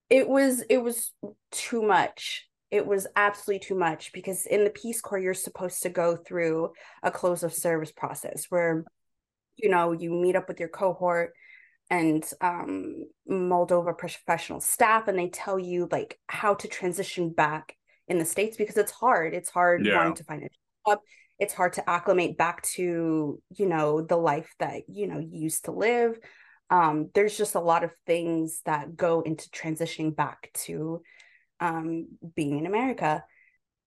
it was, it was too much. It was absolutely too much because in the Peace Corps, you're supposed to go through a close of service process where, you know, you meet up with your cohort and um, Moldova professional staff, and they tell you like how to transition back in the States because it's hard. It's hard yeah. wanting to find a job. It's hard to acclimate back to, you know, the life that, you know, you used to live. Um, there's just a lot of things that go into transitioning back to um, being in America.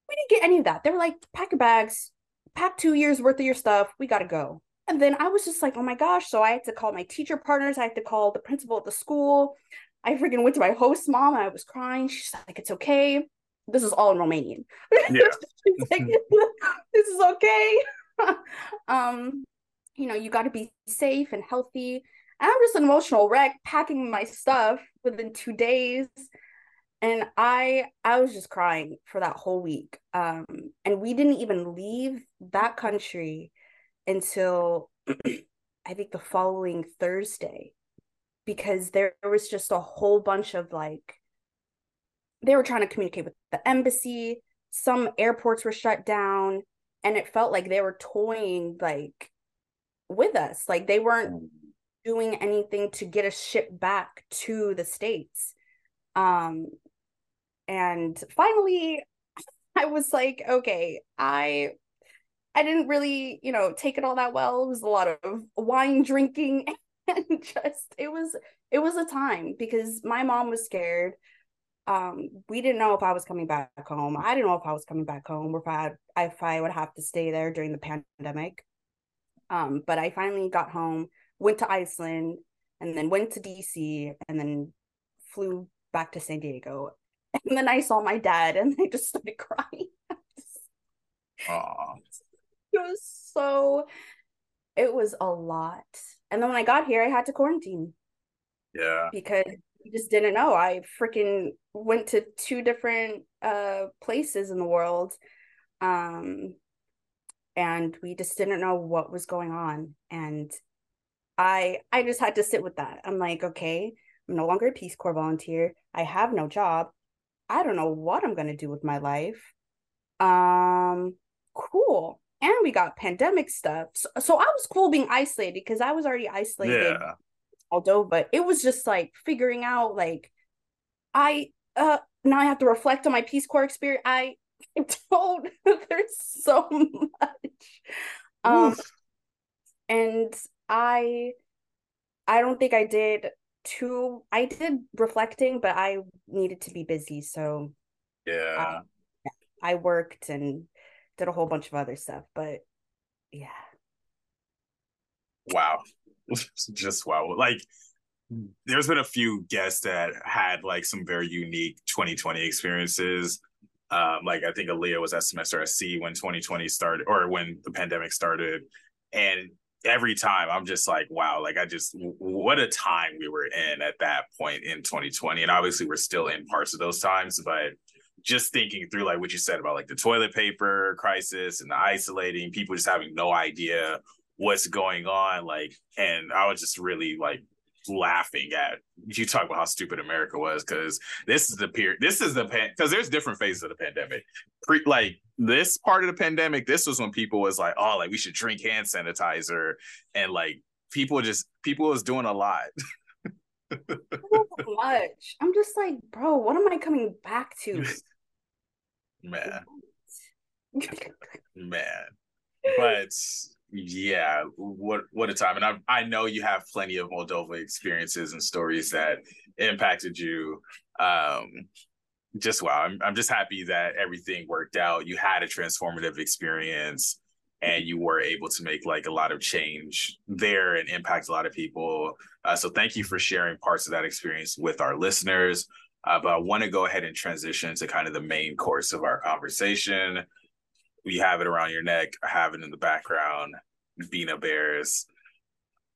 We didn't get any of that. They were like, pack your bags, pack two years worth of your stuff. We got to go. And then I was just like, oh my gosh. So I had to call my teacher partners. I had to call the principal at the school. I freaking went to my host mom. I was crying. She's like, it's okay. This is all in Romanian. Yeah. She's like, this is okay. um, you know, you got to be safe and healthy. And I'm just an emotional wreck, packing my stuff within two days. And I, I was just crying for that whole week. Um, and we didn't even leave that country until I think the following Thursday, because there was just a whole bunch of like, they were trying to communicate with the embassy. Some airports were shut down, and it felt like they were toying like with us. Like they weren't doing anything to get a ship back to the States. Um, and finally I was like, okay, I, I didn't really, you know, take it all that well. It was a lot of wine drinking and just, it was, it was a time because my mom was scared. Um, we didn't know if I was coming back home. I didn't know if I was coming back home or if I, if I would have to stay there during the pandemic. Um, but I finally got home, went to Iceland, and then went to D C, and then flew back to San Diego. And then I saw my dad, and I just started crying. Aww. It was so, it was a lot. And then when I got here, I had to quarantine. Yeah. Because I just didn't know. I freaking went to two different uh, places in the world. Um, and we just didn't know what was going on. And I, I just had to sit with that. I'm like, okay, I'm no longer a Peace Corps volunteer. I have no job. I don't know what I'm going to do with my life. Um, cool. And we got pandemic stuff. So, so I was cool being isolated because I was already isolated. Yeah. Although, but it was just like figuring out like I uh now I have to reflect on my Peace Corps experience. I, I don't there's so much. Um Oof. And I I don't think I did too, I did reflecting, but I needed to be busy. So yeah, I, I worked and did a whole bunch of other stuff, but yeah. Wow. Just wow. Like, there's been a few guests that had like some very unique twenty twenty experiences. Um, like I think Aaliyah was that semester at C when twenty twenty started, or when the pandemic started. And every time I'm just like, wow, like I just, what a time we were in at that point in twenty twenty. And obviously we're still in parts of those times, but just thinking through like what you said about like the toilet paper crisis and the isolating, people just having no idea what's going on. Like, and I was just really like laughing at you talk about how stupid America was, because this is the period, this is the pan because there's different phases of the pandemic. Pre- like this part of the pandemic, this was when people was like, oh, like we should drink hand sanitizer, and like people just people was doing a lot. So much. I'm just like, bro, what am I coming back to? Man. Man. But yeah, what what a time. And I I know you have plenty of Moldova experiences and stories that impacted you. Um, just wow. I'm I'm just happy that everything worked out. You had a transformative experience and you were able to make like a lot of change there and impact a lot of people. Uh, so thank you for sharing parts of that experience with our listeners. Uh, but I want to go ahead and transition to kind of the main course of our conversation. We have it around your neck. I have it in the background. BinaBears.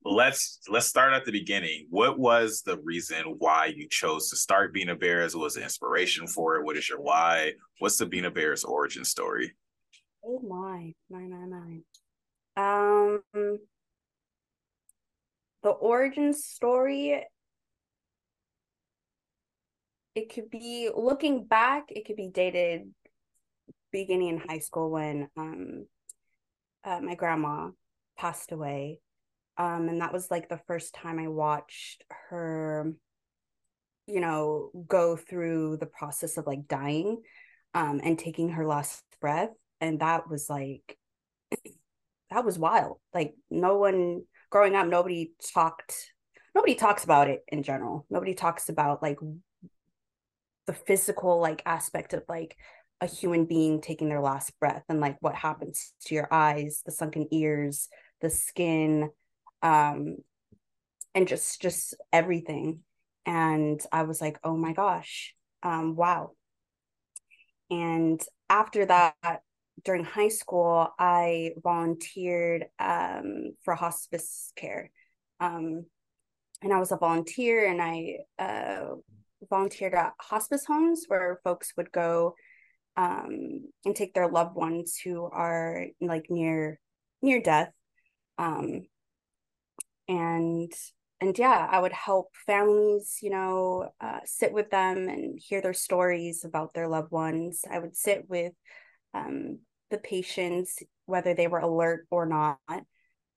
Let's let's start at the beginning. What was the reason why you chose to start BinaBears? What was the inspiration for it? What is your why? What's the BinaBears origin story? Oh my, my, my, my. Um, the origin story, it could be, looking back, it could be dated beginning in high school when um uh, my grandma passed away, um and that was like the first time I watched her, you know, go through the process of like dying um and taking her last breath. And that was like that was wild. Like, no one growing up, nobody talked nobody talks about it in general. Nobody talks about like the physical like aspect of like a human being taking their last breath, and like what happens to your eyes, the sunken ears, the skin, um, and just, just everything. And I was like, oh my gosh, um, wow. And after that, during high school, I volunteered um, for hospice care. Um, and I was a volunteer, and I uh, volunteered at hospice homes where folks would go um and take their loved ones who are like near near death, um and and yeah I would help families, you know, uh, sit with them and hear their stories about their loved ones. I would sit with um the patients, whether they were alert or not, um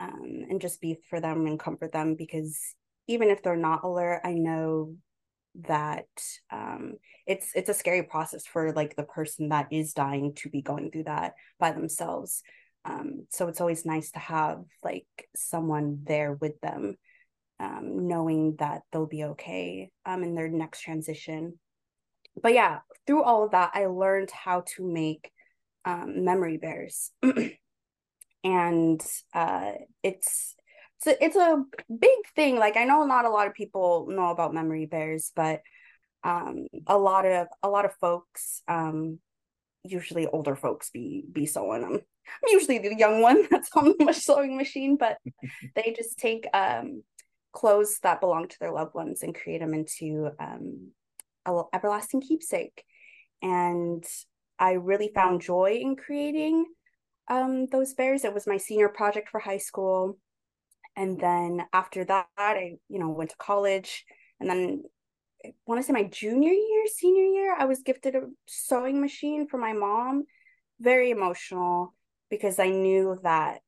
and just be for them and comfort them, because even if they're not alert, I know that um it's it's a scary process for like the person that is dying to be going through that by themselves, um so it's always nice to have like someone there with them, um knowing that they'll be okay um in their next transition. But yeah, through all of that, I learned how to make um memory bears. And uh it's So it's a big thing. Like, I know not a lot of people know about memory bears, but um, a lot of a lot of folks, um, usually older folks, be be sewing them. I'm usually the young one that's on the sewing machine, but they just take um, clothes that belong to their loved ones and create them into um, an everlasting keepsake. And I really found joy in creating um, those bears. It was my senior project for high school. And then after that, I, you know, went to college. And then I want to say my junior year, senior year, I was gifted a sewing machine from my mom. Very emotional, because I knew that,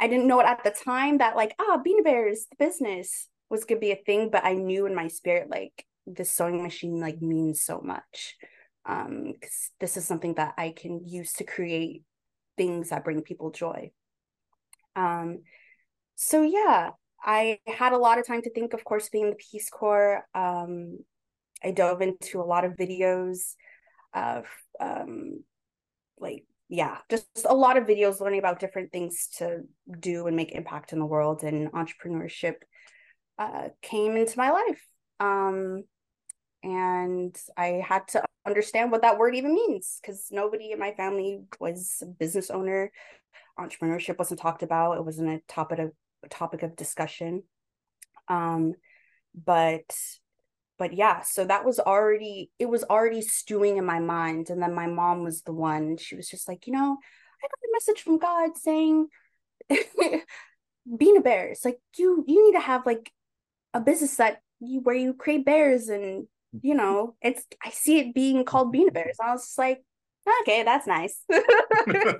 I didn't know it at the time that like, ah, BinaBears, the business was going to be a thing. But I knew in my spirit, like, this sewing machine like means so much. Um, because this is something that I can use to create things that bring people joy. Um. So yeah, I had a lot of time to think, of course, being in the Peace Corps. Um, I dove into a lot of videos of, um, like, yeah, just a lot of videos learning about different things to do and make impact in the world, and entrepreneurship uh, came into my life. Um, and I had to understand what that word even means, because nobody in my family was a business owner. Entrepreneurship wasn't talked about. It wasn't a topic of topic of discussion, um but but yeah so that was already it was already stewing in my mind. And then my mom was the one, she was just like, you know, I got a message from God saying Bina Bears, like, you you need to have like a business that you where you create bears, and you know, it's I see it being called Bina Bears. I was just like, okay, that's nice. I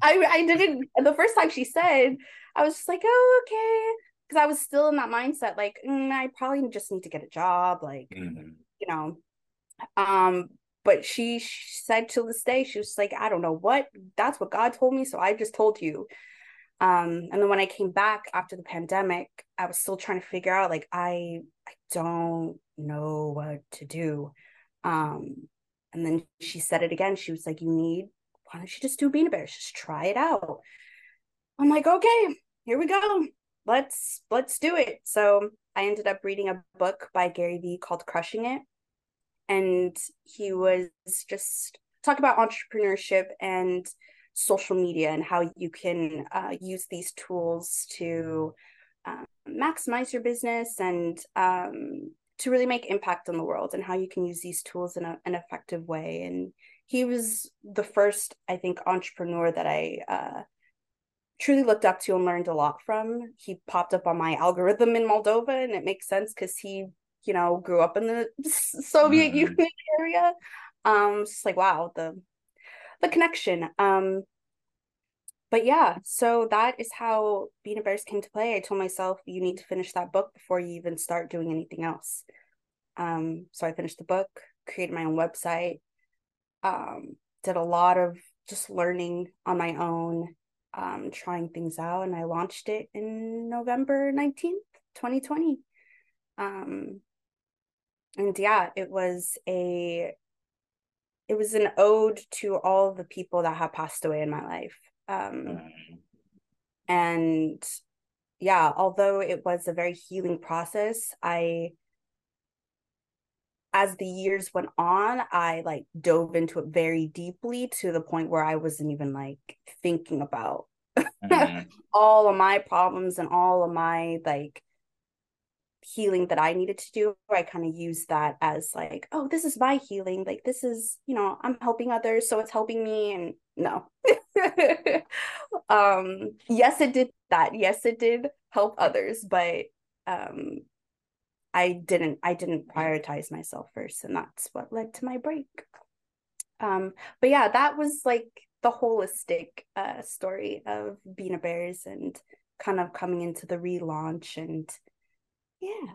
I didn't, the first time she said, I was just like, oh, okay. Because I was still in that mindset, like, mm, I probably just need to get a job, like, mm-hmm. you know. Um, but she, she said to this day, she was like, I don't know what, that's what God told me, so I just told you. Um, and then when I came back after the pandemic, I was still trying to figure out, like, I, I don't know what to do. Um, and then she said it again. She was like, you need, why don't you just do BinaBears? Just try it out. I'm like, okay, here we go. Let's, let's do it. So I ended up reading a book by Gary V called Crushing It. And he was just talk about entrepreneurship and social media and how you can uh, use these tools to uh, maximize your business and, um, to really make impact on the world, and how you can use these tools in a, an effective way. And he was the first, I think, entrepreneur that I uh, truly looked up to and learned a lot from. He popped up on my algorithm in Moldova, and it makes sense because he, you know, grew up in the Soviet mm-hmm. Union area. Um, it's like, wow, the the connection. Um, but yeah, so that is how BinaBears came to play. I told myself, you need to finish that book before you even start doing anything else. Um, so I finished the book, created my own website, um, did a lot of just learning on my own, um, trying things out. And I launched it in November nineteenth, twenty twenty. Um, and yeah, it was a, it was an ode to all the people that have passed away in my life. Um, and yeah, although it was a very healing process, I, as the years went on, I like dove into it very deeply, to the point where I wasn't even like thinking about mm-hmm. all of my problems and all of my like healing that I needed to do. I kind of used that as like, oh, this is my healing. Like, this is, you know, I'm helping others, so it's helping me. And no. um, yes, it did that. Yes, it did help others, but um, I didn't, I didn't prioritize myself first. And that's what led to my break. Um, but yeah, that was like the holistic uh, story of BinaBears and kind of coming into the relaunch. And yeah.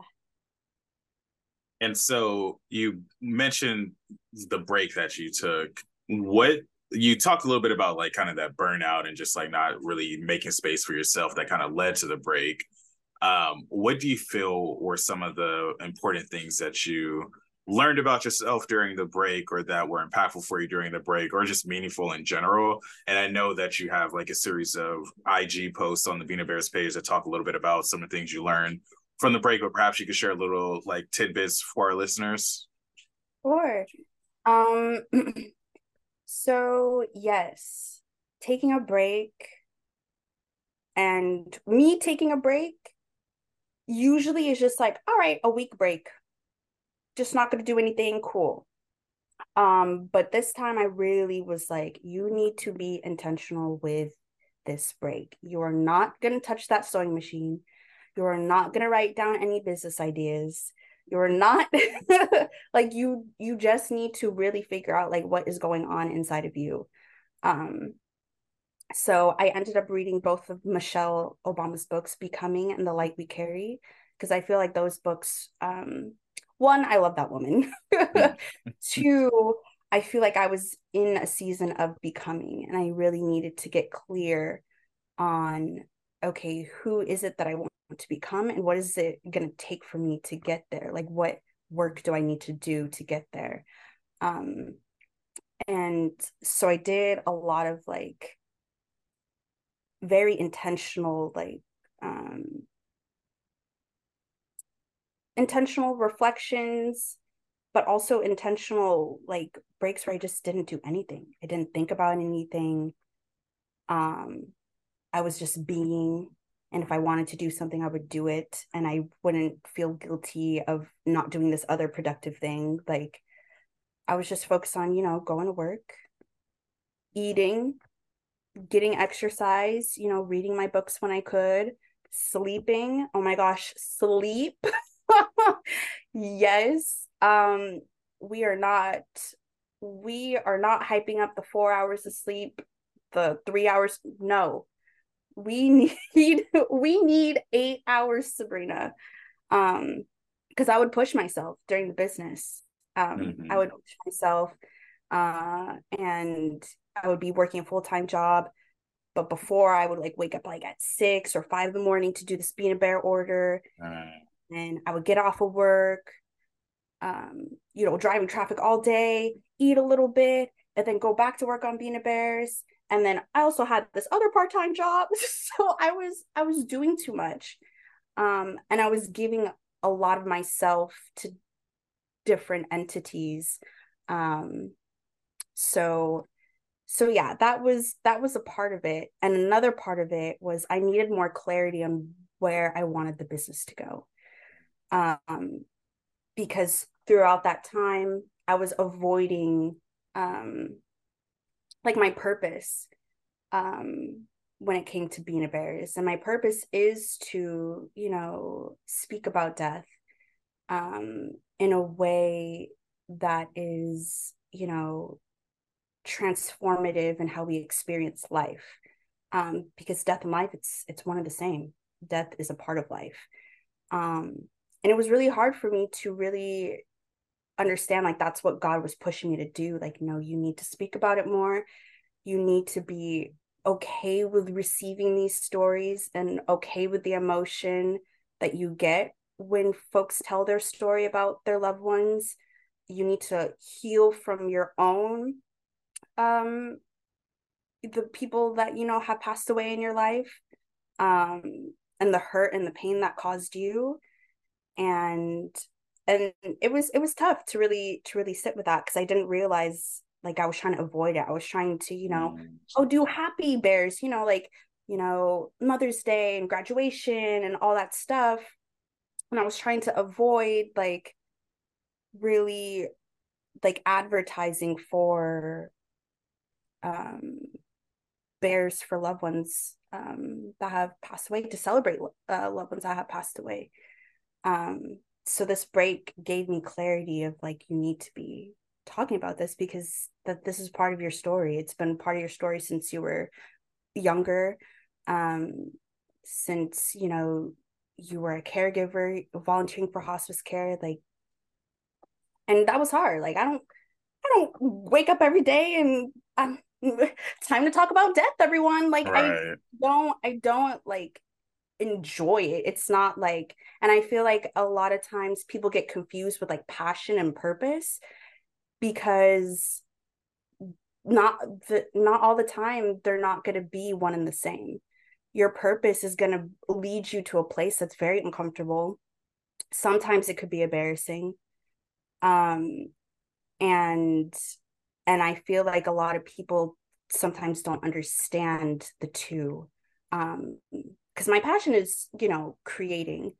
And so you mentioned the break that you took. What you talked a little bit about, like, kind of that burnout and just like not really making space for yourself that kind of led to the break. Um, what do you feel were some of the important things that you learned about yourself during the break, or that were impactful for you during the break, or just meaningful in general? And I know that you have like a series of I G posts on the BinaBears page that talk a little bit about some of the things you learned from the break, but perhaps you could share a little like tidbits for our listeners. Sure. Um, so yes, taking a break, and me taking a break usually is just like, all right, a week break, just not going to do anything cool. Um, but this time I really was like, you need to be intentional with this break. You are not going to touch that sewing machine. You are not going to write down any business ideas. You're not like, you, you just need to really figure out like what is going on inside of you. Um, so I ended up reading both of Michelle Obama's books, Becoming and The Light We Carry, because I feel like those books, um, one, I love that woman. Two, I feel like I was in a season of becoming, and I really needed to get clear on, okay, who is it that I want to become, and what is it going to take for me to get there? Like, what work do I need to do to get there? Um, and so I did a lot of like very intentional, like um, intentional reflections, but also intentional like breaks where I just didn't do anything. I didn't think about anything. Um, I was just being. And if I wanted to do something, I would do it. And I wouldn't feel guilty of not doing this other productive thing. Like, I was just focused on, you know, going to work, eating, getting exercise, you know, reading my books when I could, sleeping. Oh my gosh, sleep. Yes. Um, we are not, we are not hyping up the four hours of sleep, the three hours. No. We need, we need eight hours, Sabrina. Um, because I would push myself during the business. Um, mm-hmm. I would push myself, uh, and I would be working a full-time job. But before, I would like wake up like at six or five in the morning to do this BinaBear order. All right. And I would get off of work, um, you know, driving traffic all day, eat a little bit, and then go back to work on BinaBears. And then I also had this other part-time job. So I was, I was doing too much. Um, and I was giving a lot of myself to different entities. Um, so, so yeah, that was, that was a part of it. And another part of it was I needed more clarity on where I wanted the business to go. Um, because throughout that time I was avoiding, um, like my purpose, um, when it came to BinaBears. And my purpose is to, you know, speak about death, um, in a way that is, you know, transformative in how we experience life. Um, because death and life, it's, it's one of the same. Death is a part of life. Um, and it was really hard for me to really understand, like, that's what God was pushing me to do. Like, no, you need to speak about it more. You need to be okay with receiving these stories and okay with the emotion that you get when folks tell their story about their loved ones. You need to heal from your own, um, the people that, you know, have passed away in your life, um, and the hurt and the pain that caused you. And And it was it was tough to really to really sit with that, because I didn't realize, like, I was trying to avoid it. I was trying to, you know, mm. oh, do happy bears, you know, like, you know, Mother's Day and graduation and all that stuff. And I was trying to avoid, like, really, like, advertising for um, bears for loved ones um, that have passed away, to celebrate uh, loved ones that have passed away. Um So this break gave me clarity of, like, you need to be talking about this, because that this is part of your story. It's been part of your story since you were younger, um, since, you know, you were a caregiver, volunteering for hospice care, like, and that was hard. Like, I don't, I don't wake up every day and I'm, it's time to talk about death, everyone. Like, right. I don't, I don't like, enjoy it. It's not like, and I feel like a lot of times people get confused with, like, passion and purpose, because not the, not all the time they're not going to be one and the same. Your purpose is going to lead you to a place that's very uncomfortable. Sometimes it could be embarrassing. Um, and, and I feel like a lot of people sometimes don't understand the two. Um, Because my passion is, you know, creating,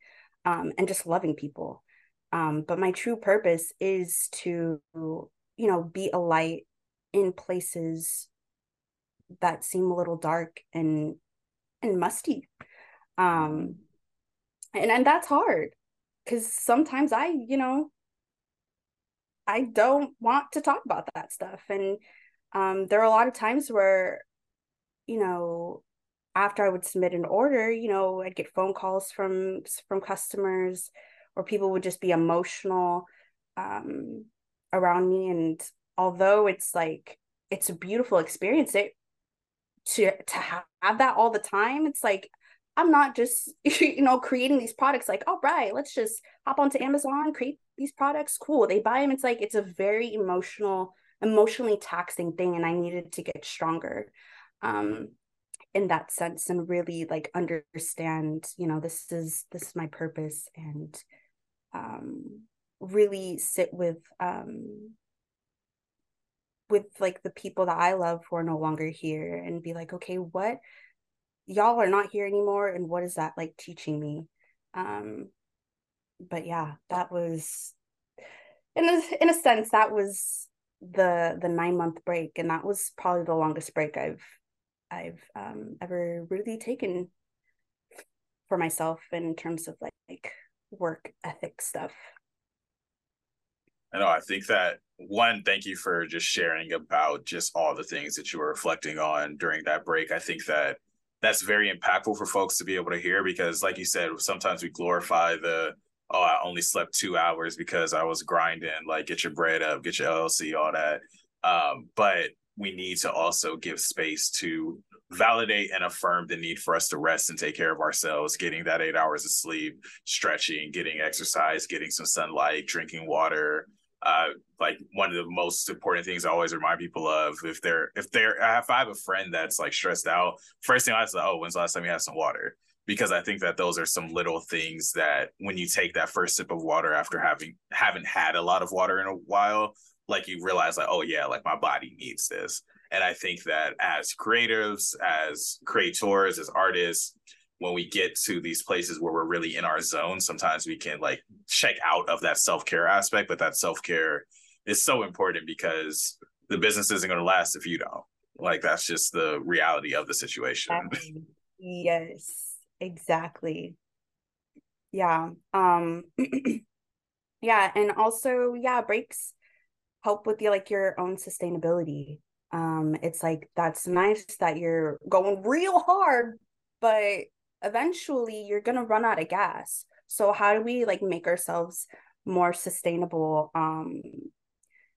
um, and just loving people. Um, but my true purpose is to, you know, be a light in places that seem a little dark and and musty. Um, and, and that's hard, because sometimes I, you know, I don't want to talk about that stuff. And um, there are a lot of times where, you know, after I would submit an order, you know, I'd get phone calls from from customers, or people would just be emotional um, around me. And although it's like, it's a beautiful experience, it to to have that all the time, it's like, I'm not just, you know, creating these products like, all right, let's just hop onto Amazon, create these products. Cool. They buy them. It's like, it's a very emotional, emotionally taxing thing. And I needed to get stronger um, in that sense and really like understand, you know, this is, this is my purpose, and um, really sit with, um, with like the people that I love who are no longer here, and be like, okay, what, y'all are not here anymore, and what is that like teaching me? Um but yeah, that was in a, in a sense that was the the nine month break, and that was probably the longest break I've I've um ever really taken for myself in terms of like, like work ethic stuff. I know. I think that, one, thank you for just sharing about just all the things that you were reflecting on during that break. I think that that's very impactful for folks to be able to hear, because like you said, sometimes we glorify the, oh, I only slept two hours because I was grinding, like get your bread up, get your L L C, all that. Um, but we need to also give space to validate and affirm the need for us to rest and take care of ourselves, getting that eight hours of sleep, stretching, getting exercise, getting some sunlight, drinking water. Uh, like one of the most important things I always remind people of, if they're, if they're, if I have a friend that's like stressed out, first thing I say, oh, when's the last time you had some water? Because I think that those are some little things that when you take that first sip of water after having, haven't had a lot of water in a while, like you realize like, oh yeah, like my body needs this. And I think that as creatives, as creators, as artists, when we get to these places where we're really in our zone, sometimes we can like check out of that self-care aspect, but that self-care is so important, because the business isn't going to last if you don't. Like, that's just the reality of the situation. Exactly. Yes, exactly. Yeah. Um, yeah. And also, yeah, breaks help with the, like your own sustainability. Um, it's like, that's nice that you're going real hard, but eventually you're going to run out of gas. So how do we like make ourselves more sustainable? Um,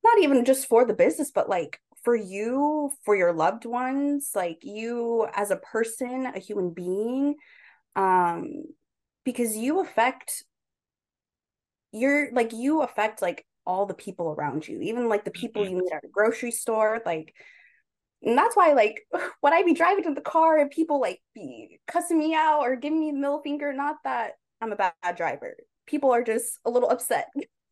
not even just for the business, but like for you, for your loved ones, like you as a person, a human being, um, because you affect your, like you affect like all the people around you, even like the people you meet at a grocery store, like. And that's why, like, when I be driving to the car and people, like, be cussing me out or giving me the middle finger, not that I'm a bad driver. People are just a little upset.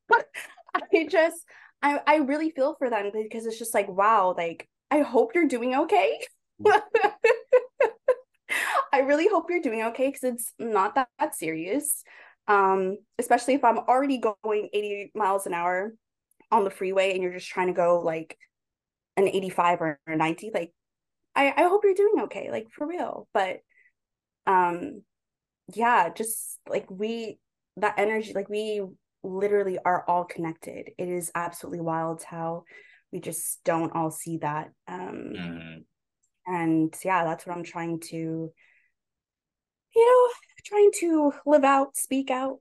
But I just, I, I really feel for them, because it's just like, wow, like, I hope you're doing okay. I really hope you're doing okay, because it's not that, that serious, um, especially if I'm already going eighty miles an hour on the freeway and you're just trying to go, like, an eighty-five or a ninety, like I, I hope you're doing okay, like for real. But um yeah, just like we, that energy, like we literally are all connected. It is absolutely wild how we just don't all see that. Um mm-hmm. And yeah, that's what I'm trying to, you know, trying to live out, speak out,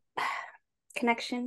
connection.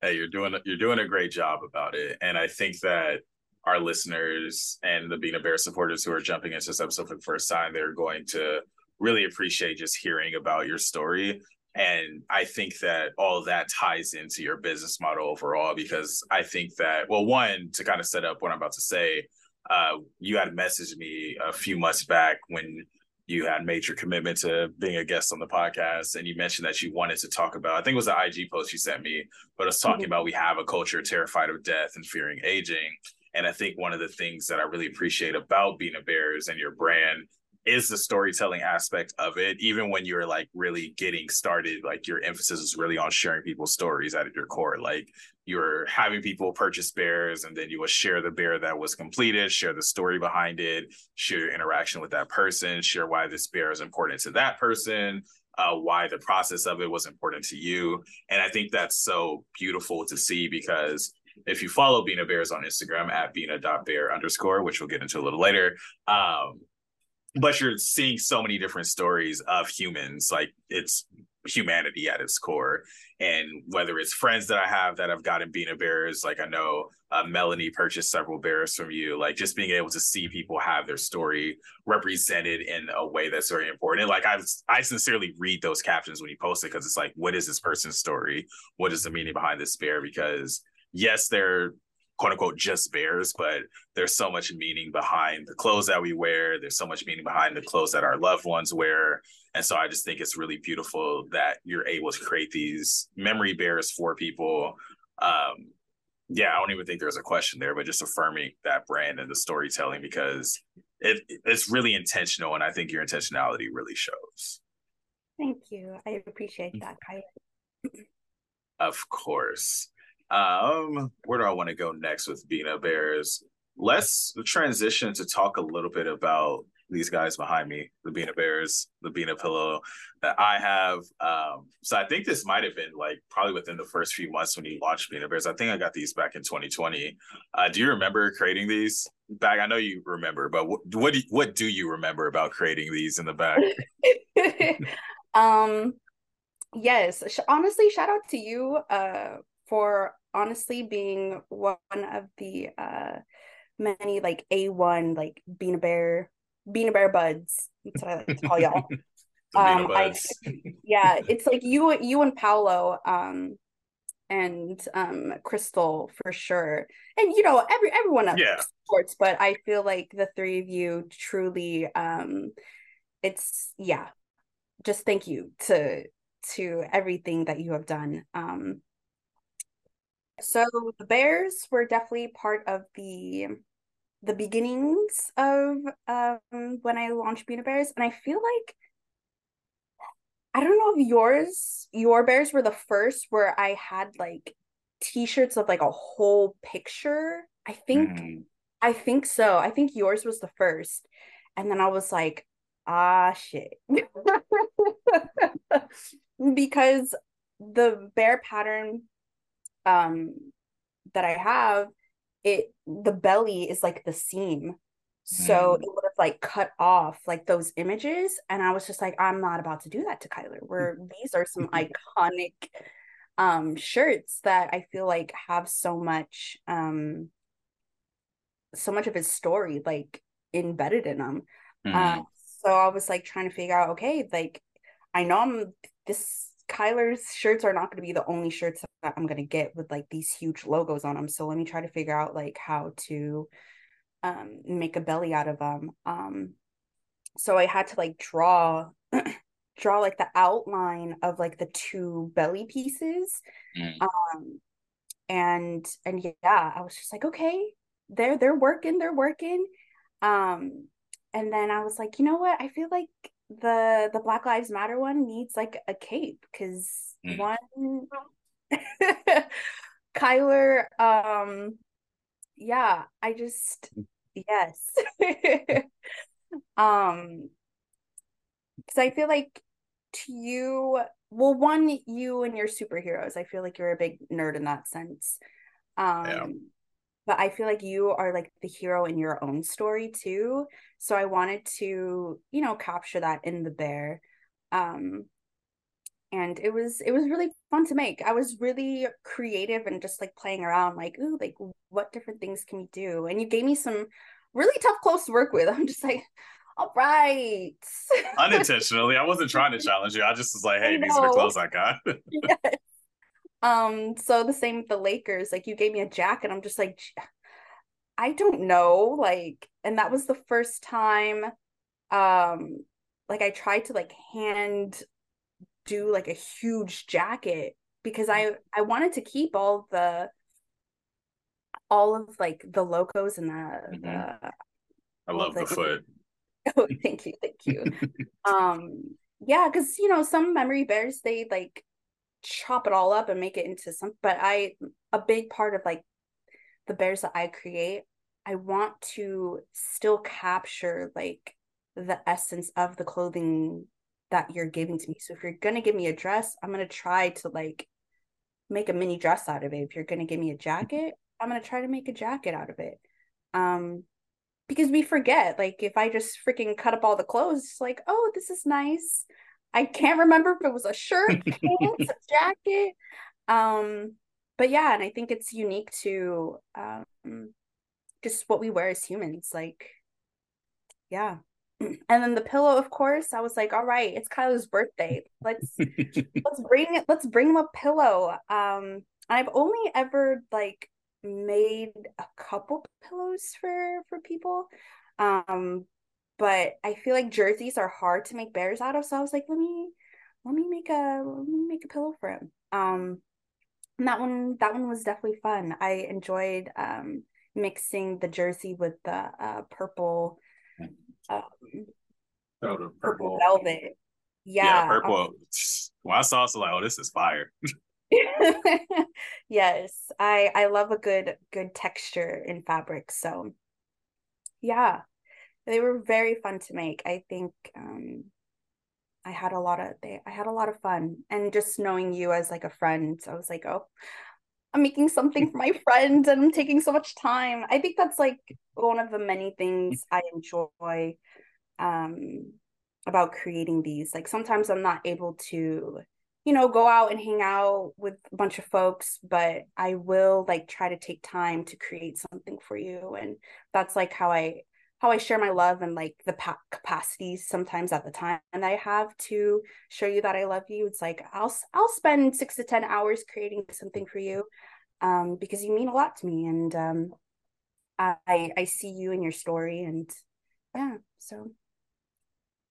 Hey, you're doing you're doing a great job about it. And I think that our listeners and the BinaBears supporters who are jumping into this episode for the first time, they're going to really appreciate just hearing about your story. And I think that all that ties into your business model overall, because I think that, well, one, to kind of set up what I'm about to say, uh, you had messaged me a few months back when you had made your commitment to being a guest on the podcast, and you mentioned that you wanted to talk about, I think it was the I G post you sent me, but it's talking mm-hmm. about we have a culture terrified of death and fearing aging. And I think one of the things that I really appreciate about BinaBears and your brand is the storytelling aspect of it. Even when you're like really getting started, like your emphasis is really on sharing people's stories at your core. Like you're having people purchase bears, and then you will share the bear that was completed, share the story behind it, share your interaction with that person, share why this bear is important to that person, uh, why the process of it was important to you. And I think that's so beautiful to see, because if you follow BinaBears on Instagram at bina.bear underscore, which we'll get into a little later, um, but you're seeing so many different stories of humans. Like it's humanity at its core. And whether it's friends that I have that have gotten BinaBears, like I know uh, Melanie purchased several bears from you, like just being able to see people have their story represented in a way that's very important. And like I I sincerely read those captions when you post it, because it's like, what is this person's story? What is the meaning behind this bear? Because yes, they're quote unquote just bears, but there's so much meaning behind the clothes that we wear. There's so much meaning behind the clothes that our loved ones wear. And so I just think it's really beautiful that you're able to create these memory bears for people. Um, yeah, I don't even think there's a question there, but just affirming that brand and the storytelling, because it it's really intentional. And I think your intentionality really shows. Thank you. I appreciate that, Kai. Of course. Um, where do I want to go next with BinaBears? Let's transition to talk a little bit about these guys behind me, the BinaBears, the Bina Pillow that I have. Um, so I think this might have been like probably within the first few months when you launched BinaBears. I think I got these back in twenty twenty. Uh, do you remember creating these back? I know you remember, but wh- what do you, what do you remember about creating these in the back? um, yes, honestly, shout out to you. Uh. For honestly being one of the uh, many like A one like BinaBear BinaBear buds. That's what I like to call y'all. um, I, yeah, it's like you you and Paolo um, and um, Crystal for sure, and you know every everyone else yeah. sports, but I feel like the three of you truly. Um, it's yeah, just thank you to to everything that you have done. Um, So the bears were definitely part of the the beginnings of um, when I launched BinaBears, and I feel like I don't know if yours your bears were the first where I had like t-shirts of like a whole picture. I think mm. I think so. I think yours was the first, and then I was like, ah, shit, because the bear pattern. Um, that I have, it the belly is like the seam, so mm. it would have like cut off like those images, and I was just like, I'm not about to do that to Kyler. Where these are some iconic um, shirts that I feel like have so much, um, so much of his story like embedded in them. Mm. Uh, so I was like trying to figure out, okay, like I know I'm this. Kyler's shirts are not going to be the only shirts that I'm going to get with like these huge logos on them. So let me try to figure out like how to um, make a belly out of them. Um, so I had to like draw, draw like the outline of like the two belly pieces. Mm. Um, and, and yeah, I was just like, okay, they're, they're working, they're working. Um, and then I was like, you know what? I feel like the the Black Lives Matter one needs like a cape, because mm. one Kyler um yeah I just yes um because I feel like to you well one you and your superheroes, I feel like you're a big nerd in that sense, um yeah. But I feel like you are like the hero in your own story too. So I wanted to, you know, capture that in the bear. Um, and it was, it was really fun to make. I was really creative and just like playing around like, ooh, like what different things can we do? And you gave me some really tough clothes to work with. I'm just like, all right. Unintentionally. I wasn't trying to challenge you. I just was like, hey, these are the clothes I got. Yes. Um, so the same with the Lakers, like you gave me a jacket. I'm just like, I don't know. Like, and that was the first time, um, like I tried to like hand do like a huge jacket, because I, I wanted to keep all the, all of like the logos and the, mm-hmm. the I love the, the foot. Oh, thank you. Thank you. um, yeah. Cause you know, some memory bears, they like chop it all up and make it into some, but I a big part of like the bears that I create, I want to still capture like the essence of the clothing that you're giving to me. So if you're gonna give me a dress, I'm gonna try to like make a mini dress out of it. If you're gonna give me a jacket, I'm gonna try to make a jacket out of it, um because we forget, like if I just freaking cut up all the clothes, it's like, oh, this is nice. I can't remember if it was a shirt, pants, a jacket. Um, but yeah, and I think it's unique to um, just what we wear as humans. Like, yeah. And then the pillow, of course, I was like, all right, it's Kyler's birthday. Let's let's bring it. Let's bring him a pillow. Um, I've only ever like made a couple pillows for for people. Um, but I feel like jerseys are hard to make bears out of. So I was like, let me let me make a let me make a pillow for him. Um, and that one that one was definitely fun. I enjoyed um mixing the jersey with the uh, purple. Um, oh, the purple. purple velvet. Yeah, yeah purple. Um, well, I saw it, so like, oh, this is fire. Yes, I I love a good good texture in fabric. So, yeah, they were very fun to make. I think um, I had a lot of they I had a lot of fun, and just knowing you as like a friend, I was like, oh, I'm making something for my friend, and I'm taking so much time. I think that's like one of the many things I enjoy um, about creating these. Like sometimes I'm not able to, you know, go out and hang out with a bunch of folks, but I will like try to take time to create something for you. And that's like how I, how I share my love and like the pa- capacities sometimes at the time that I have to show you that I love you. It's like, I'll, I'll spend six to ten hours creating something for you um, because you mean a lot to me. And um, I, I see you in your story, and yeah, so.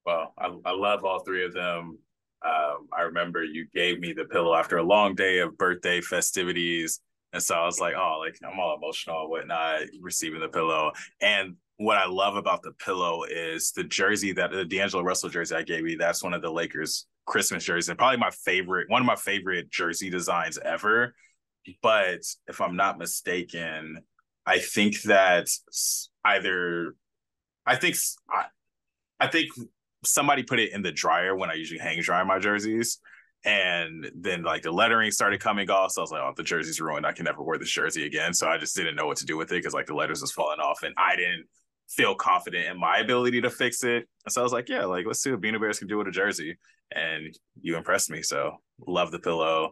Well, I, I love all three of them. Um, I remember you gave me the pillow after a long day of birthday festivities. And so I was like, oh, like I'm all emotional and whatnot, receiving the pillow. And what I love about the pillow is the jersey, that the D'Angelo Russell jersey I gave you, that's one of the Lakers Christmas jerseys, and probably my favorite, one of my favorite jersey designs ever. But if I'm not mistaken, I think that either, I think, I, I think somebody put it in the dryer when I usually hang dry my jerseys. And then like the lettering started coming off. So I was like, oh, the jersey's ruined. I can never wear this jersey again. So I just didn't know what to do with it because like the letters was falling off, and I didn't feel confident in my ability to fix it. And so I was like, yeah, like let's see what BinaBears can do with a jersey. And you impressed me. So love the pillow.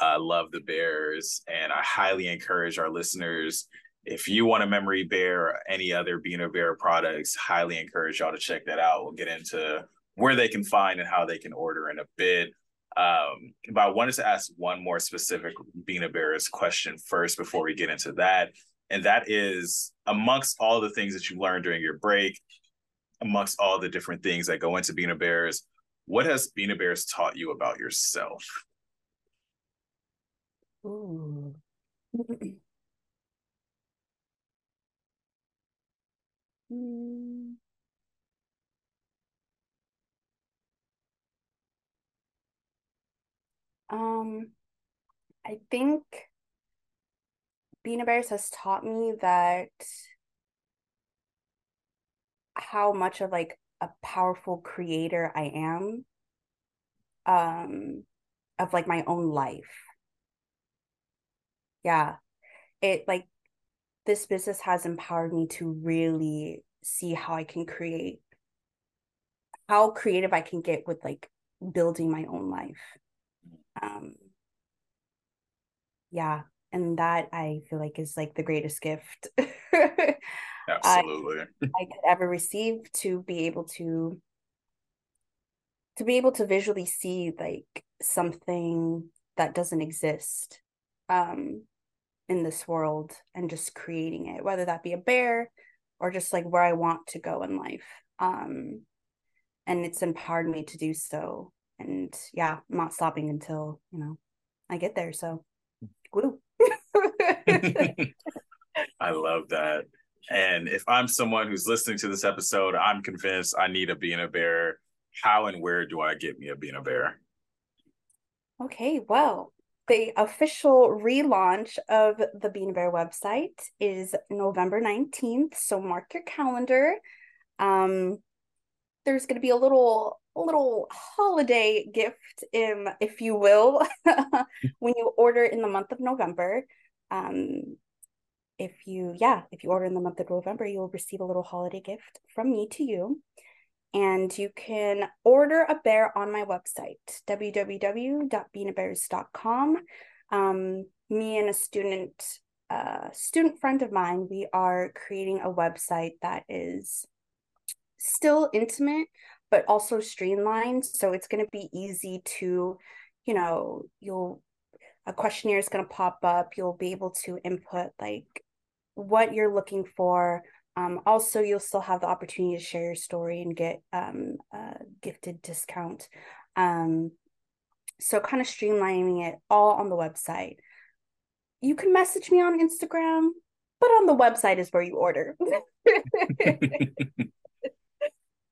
I uh, love the bears. And I highly encourage our listeners, if you want a memory bear or any other BinaBear products, highly encourage y'all to check that out. We'll get into where they can find and how they can order in a bit. Um, but I wanted to ask one more specific BinaBears question first before we get into that. And that is, amongst all the things that you learned during your break, amongst all the different things that go into BinaBears, what has BinaBears taught you about yourself? Ooh. mm. Um, I think BinaBears has taught me that how much of like a powerful creator I am, um, of like my own life. Yeah, it like this business has empowered me to really see how I can create, how creative I can get with like building my own life. Um, yeah, and that I feel like is like the greatest gift absolutely I, I could ever receive, to be able to to be able to visually see like something that doesn't exist um in this world, and just creating it, whether that be a bear or just like where I want to go in life, um and it's empowered me to do so. And yeah, I'm not stopping until, you know, I get there. So, woo. I love that. And if I'm someone who's listening to this episode, I'm convinced I need a BinaBear. How and where do I get me a BinaBear? Okay, well, the official relaunch of the BinaBear website is November nineteenth. So mark your calendar. Um, there's going to be a little... A little holiday gift, um, if you will, when you order in the month of November. Um, if you, yeah, if you order in the month of November, you'll receive a little holiday gift from me to you. And you can order a bear on my website, w w w dot bina bears dot com. Um, me and a student, uh, student friend of mine, we are creating a website that is still intimate, but also streamlined. So it's going to be easy to, you know, you'll, a questionnaire is going to pop up. You'll be able to input like what you're looking for. Um, also, you'll still have the opportunity to share your story and get um, a gifted discount. Um, so kind of streamlining it all on the website. You can message me on Instagram, but on the website is where you order.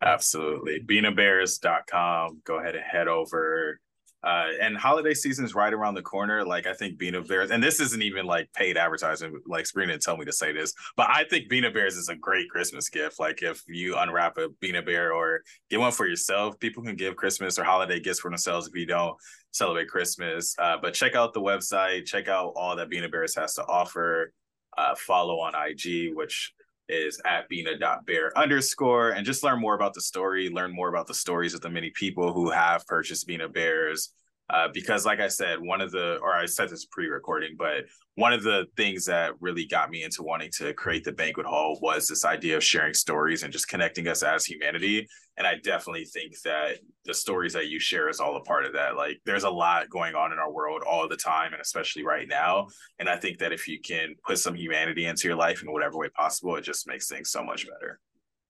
Absolutely. Bina Bears dot com. Go ahead and head over. Uh, and holiday season is right around the corner. Like, I think BinaBears, and this isn't even like paid advertising, like Sabrina didn't tell me to say this, but I think BinaBears is a great Christmas gift. Like, if you unwrap a BinaBear or get one for yourself, people can give Christmas or holiday gifts for themselves if you don't celebrate Christmas. Uh, but check out the website, check out all that BinaBears has to offer. Uh, follow on I G, which is at bina.bear underscore, and just learn more about the story, learn more about the stories of the many people who have purchased Bina Bears. Uh, because like I said, one of the, or I said this pre-recording, but one of the things that really got me into wanting to create the Banquet Hall was this idea of sharing stories and just connecting us as humanity. And I definitely think that the stories that you share is all a part of that. Like, there's a lot going on in our world all the time, and especially right now. And I think that if you can put some humanity into your life in whatever way possible, it just makes things so much better.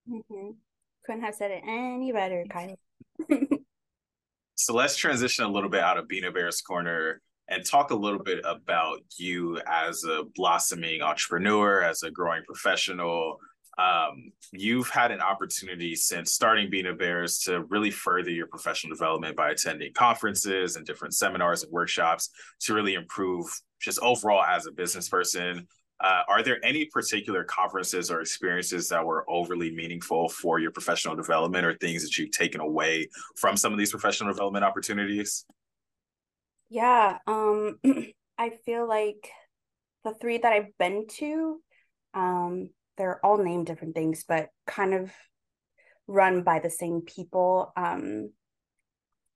Mm-hmm. Couldn't have said it any better, Kyle. So let's transition a little bit out of BinaBears Corner and talk a little bit about you as a blossoming entrepreneur, as a growing professional. Um, you've had an opportunity since starting BinaBears to really further your professional development by attending conferences and different seminars and workshops to really improve just overall as a business person. Uh, are there any particular conferences or experiences that were overly meaningful for your professional development, or things that you've taken away from some of these professional development opportunities? Yeah, um, I feel like the three that I've been to, um, they're all named different things, but kind of run by the same people. Um,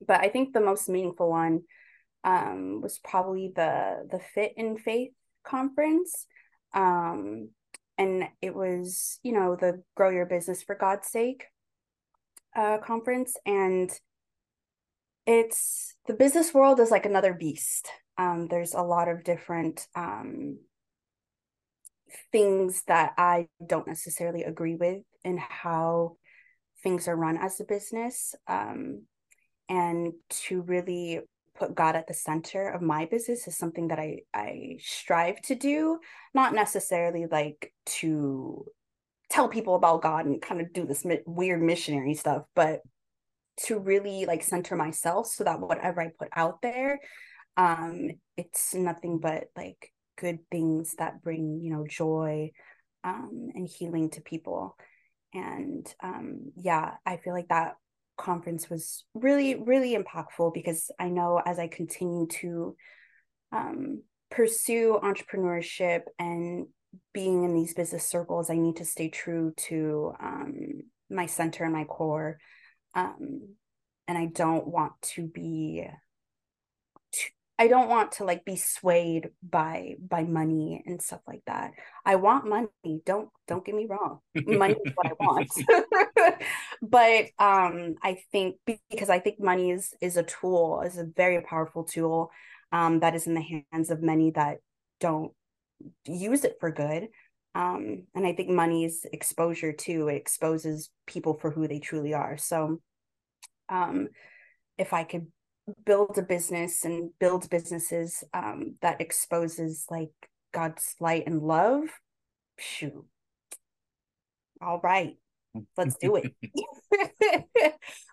but I think the most meaningful one um, was probably the the Fit in Faith conference. Um, and it was, you know, the Grow Your Business for God's Sake uh, conference. And it's, the business world is like another beast. Um, there's a lot of different um, things that I don't necessarily agree with in how things are run as a business. Um, and to really put God at the center of my business is something that I, I strive to do, not necessarily like to tell people about God and kind of do this mi- weird missionary stuff, but to really like center myself so that whatever I put out there, um, it's nothing but like good things that bring, you know, joy um, and healing to people. And um, yeah, I feel like that conference was really, really impactful because I know as I continue to um, pursue entrepreneurship and being in these business circles, I need to stay true to um, my center and my core. Um, and I don't want to be, too, I don't want to like be swayed by, by money and stuff like that. I want money. Don't, don't get me wrong. Money is what I want. But um, I think because I think money is is a tool, is a very powerful tool um, that is in the hands of many that don't use it for good. Um, and I think money's exposure too, it exposes people for who they truly are. So um, if I could build a business and build businesses um, that exposes like God's light and love, shoot. All right. Let's do it.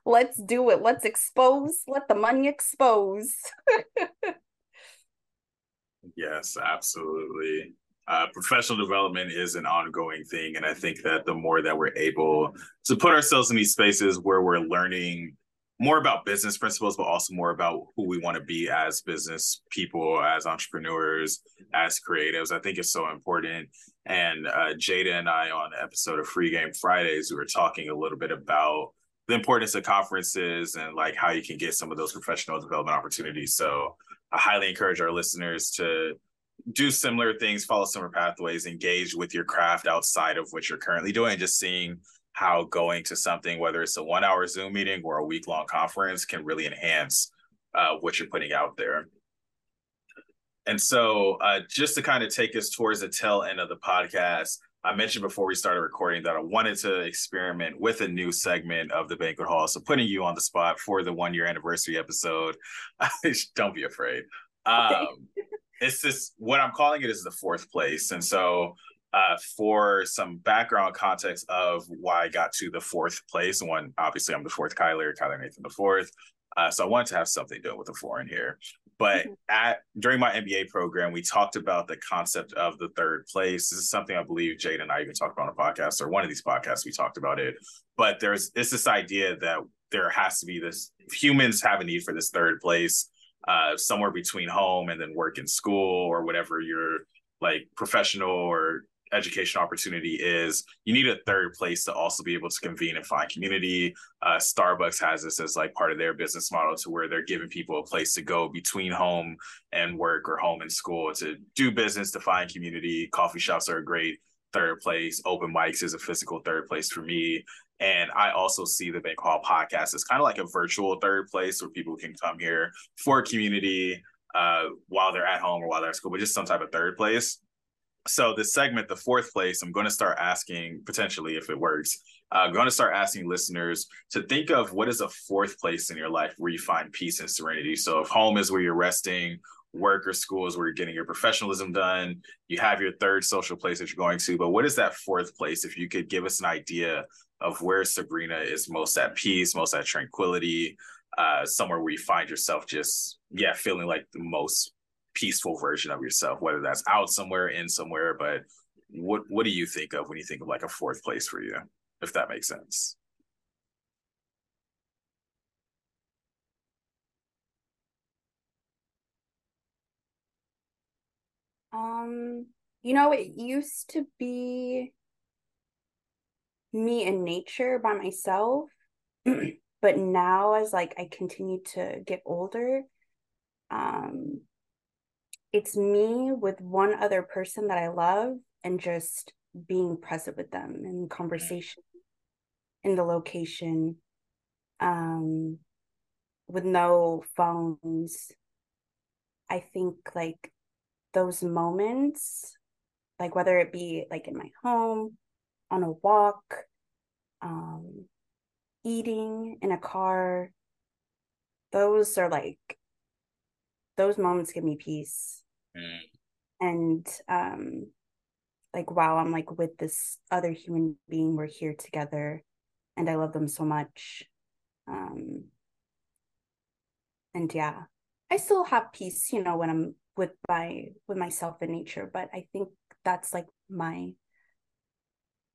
Let's do it. Let's expose. Let the money expose. Yes, absolutely. Uh, professional development is an ongoing thing. And I think that the more that we're able to put ourselves in these spaces where we're learning more about business principles, but also more about who we want to be as business people, as entrepreneurs, as creatives, I think is so important. And uh, Jada and I on the episode of Free Game Fridays, we were talking a little bit about the importance of conferences and like how you can get some of those professional development opportunities. So I highly encourage our listeners to do similar things, follow similar pathways, engage with your craft outside of what you're currently doing, just seeing how going to something, whether it's a one hour Zoom meeting or a week long conference, can really enhance uh, what you're putting out there. And so uh, just to kind of take us towards the tail end of the podcast, I mentioned before we started recording that I wanted to experiment with a new segment of the Banquet Hall. So putting you on the spot for the one year anniversary episode, don't be afraid. Okay. Um, it's this, what I'm calling it is the fourth place. And so uh, for some background context of why I got to the fourth place, one, obviously I'm the fourth Kyler, Kyler Nathan the fourth. Uh, so I wanted to have something doing with the four in here. But at during my M B A program, we talked about the concept of the third place. This is something I believe Jade and I even talked about on a podcast, or one of these podcasts, we talked about it. But there's it's this idea that there has to be this, humans have a need for this third place, uh, somewhere between home and then work and school or whatever your like professional or educational opportunity is. You need a third place to also be able to convene and find community. Uh, Starbucks has this as like part of their business model to where they're giving people a place to go between home and work or home and school to do business, to find community. Coffee shops are a great third place. Open mics is a physical third place for me. And I also see the Banquet Hall podcast as kind of like a virtual third place where people can come here for community uh, while they're at home or while they're at school, but just some type of third place. So this segment, the fourth place, I'm going to start asking, potentially if it works, uh, I'm going to start asking listeners to think of what is a fourth place in your life where you find peace and serenity. So if home is where you're resting, work or school is where you're getting your professionalism done, you have your third social place that you're going to, but what is that fourth place? If you could give us an idea of where Sabrina is most at peace, most at tranquility, uh, somewhere where you find yourself just, yeah, feeling like the most peaceful version of yourself, whether that's out somewhere, in somewhere, but what what do you think of when you think of like a fourth place for you, if that makes sense? Um, you know, it used to be me in nature by myself, but now as like I continue to get older, um, it's me with one other person that I love and just being present with them in conversation, in the location, um, with no phones. I think like those moments, like whether it be like in my home, on a walk, um, eating in a car, those are like, those moments give me peace. And um, like, wow, I'm like with this other human being, we're here together and I love them so much. Um, and yeah, I still have peace, you know, when I'm with my, with myself in nature, but I think that's like my,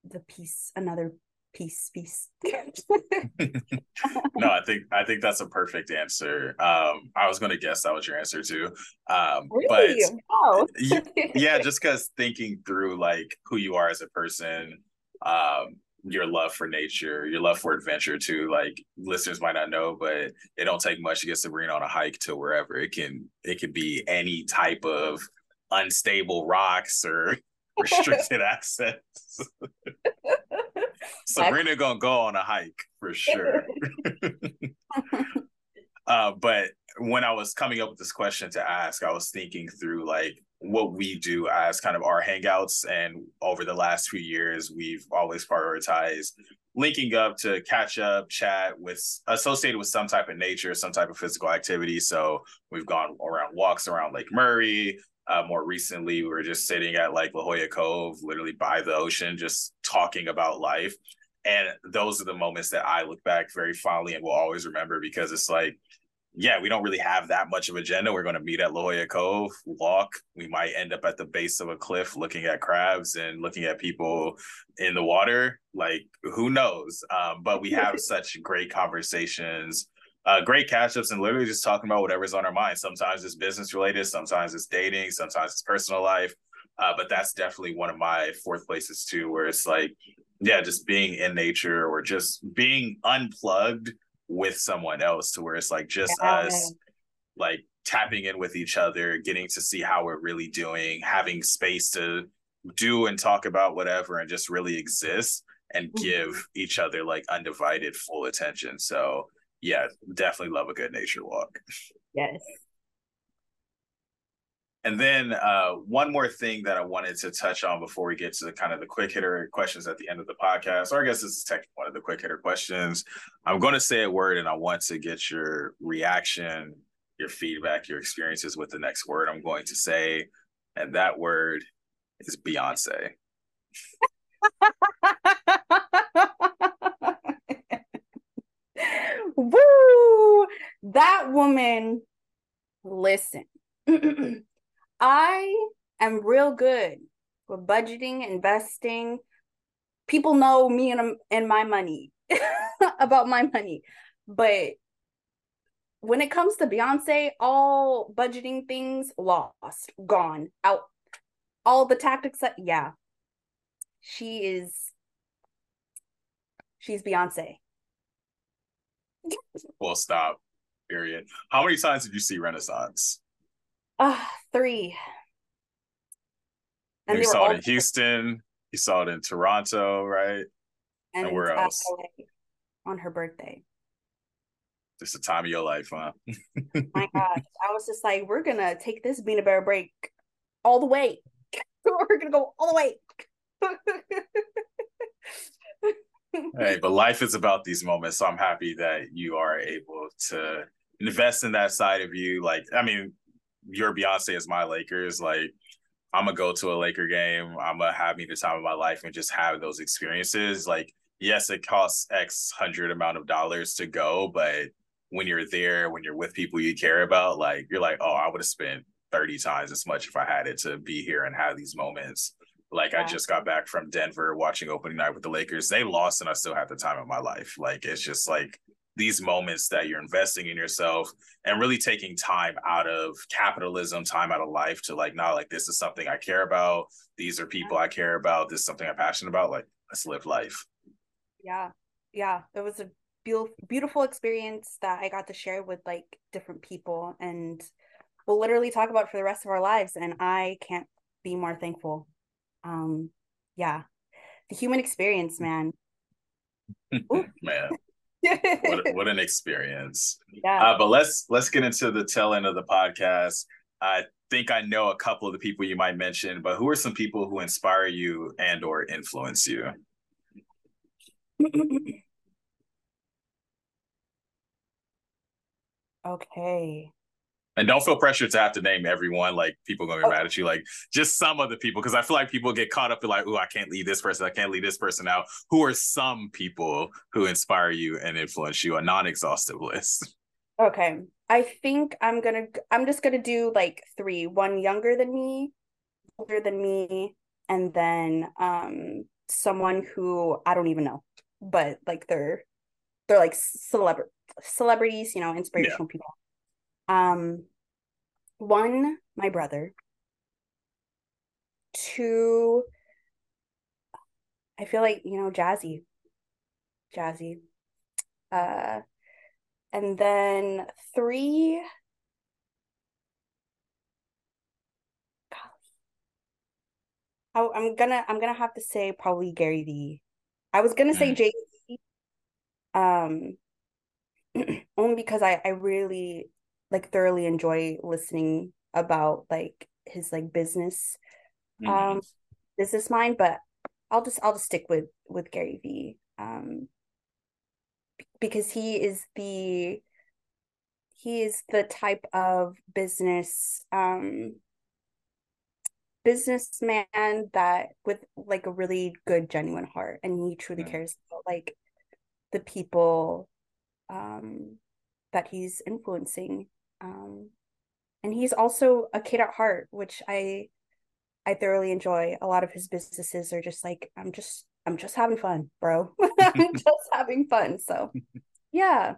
the peace, another peace, peace. No, I think I think that's a perfect answer. Um, I was going to guess that was your answer too. Um, really? But oh. Yeah, just because thinking through like who you are as a person, um, your love for nature, your love for adventure too. Like listeners might not know, but it don't take much to get Sabrina on a hike to wherever. It can it can be any type of unstable rocks or restricted access. Sabrina gonna go on a hike for sure. uh, but when I was coming up with this question to ask, I was thinking through like what we do as kind of our hangouts. And over the last few years, we've always prioritized linking up to catch up, chat with associated with some type of nature, some type of physical activity. So we've gone around walks around Lake Murray. Uh, more recently, we were just sitting at like La Jolla Cove, literally by the ocean, just talking about life. And those are the moments that I look back very fondly and will always remember because it's like, yeah, we don't really have that much of an agenda. We're going to meet at La Jolla Cove, walk. We might end up at the base of a cliff looking at crabs and looking at people in the water. Like, who knows? Um, but we have such great conversations. Uh, great catch-ups and literally just talking about whatever's on our mind. Sometimes it's business related, sometimes it's dating, sometimes it's personal life. Uh, but that's definitely one of my fourth places too, where it's like yeah, just being in nature or just being unplugged with someone else to where it's like just yeah. us like tapping in with each other, getting to see how we're really doing, having space to do and talk about whatever and just really exist and give mm-hmm. each other like undivided full attention. So yeah, definitely love a good nature walk. Yes. And then uh, one more thing that I wanted to touch on before we get to the kind of the quick hitter questions at the end of the podcast, or I guess this is technically one of the quick hitter questions. I'm going to say a word and I want to get your reaction, your feedback, your experiences with the next word I'm going to say. And that word is Beyoncé. Woo! That woman, listen. I am real good with budgeting, investing. People know me and, and my money, about my money. But when it comes to Beyonce, all budgeting things lost, gone, out. All the tactics, that, yeah. She is, she's Beyonce. Well, stop, period. How many times did you see Renaissance? Uh, three. And you saw it in Houston. You saw it in Toronto, right? And, and where else? On her birthday. Just the time of your life, huh? My gosh. I was just like, we're going to take this Bina Bear break all the way. We're going to go all the way. Hey, but life is about these moments. So I'm happy that you are able to invest in that side of you. Like, I mean, your Beyonce is my Lakers. Like, I'm going to go to a Laker game. I'm going to have me the time of my life and just have those experiences. Like, yes, it costs X hundred amount of dollars to go, but when you're there, when you're with people you care about, like, you're like, oh, I would have spent thirty times as much if I had it to be here and have these moments. Like, yeah. I just got back from Denver watching opening night with the Lakers. They lost and I still had the time of my life. Like, it's just like these moments that you're investing in yourself and really taking time out of capitalism, time out of life to like, not like, this is something I care about. These are people yeah. I care about. This is something I'm passionate about. Like, let's live life. Yeah. Yeah. It was a be- beautiful experience that I got to share with like different people and we'll literally talk about for the rest of our lives. And I can't be more thankful. Um, yeah. The human experience, man. Man. What, what an experience. Yeah. Uh, but let's, let's get into the tail end of the podcast. I think I know a couple of the people you might mention, but who are some people who inspire you and or influence you? Okay. And don't feel pressured to have to name everyone. Like, people are going to be okay. mad at you. Like, just some of the people. Because I feel like people get caught up in like, oh, I can't leave this person. I can't leave this person out. Who are some people who inspire you and influence you? A non-exhaustive list. Okay. I think I'm going to, I'm just going to do like three. One younger than me, older than me, and then um, someone who I don't even know. But like they're, they're like celebra- celebrities, you know, inspirational yeah. people. Um, one, my brother. Two, I feel like, you know, Jazzy. Jazzy. Uh, and then three, golly. I'm gonna, I'm gonna have to say probably Gary V. I was gonna say Jay Z, um, only because I, I really like thoroughly enjoy listening about like his like business, um, mm-hmm. business mind. But I'll just I'll just stick with with Gary V, um, because he is the he is the type of business um, businessman that with like a really good genuine heart, and he truly yeah. cares about like the people um, that he's influencing. Um, and he's also a kid at heart, which I I thoroughly enjoy. A lot of his businesses are just like, I'm just I'm just having fun, bro. I'm just having fun. So yeah.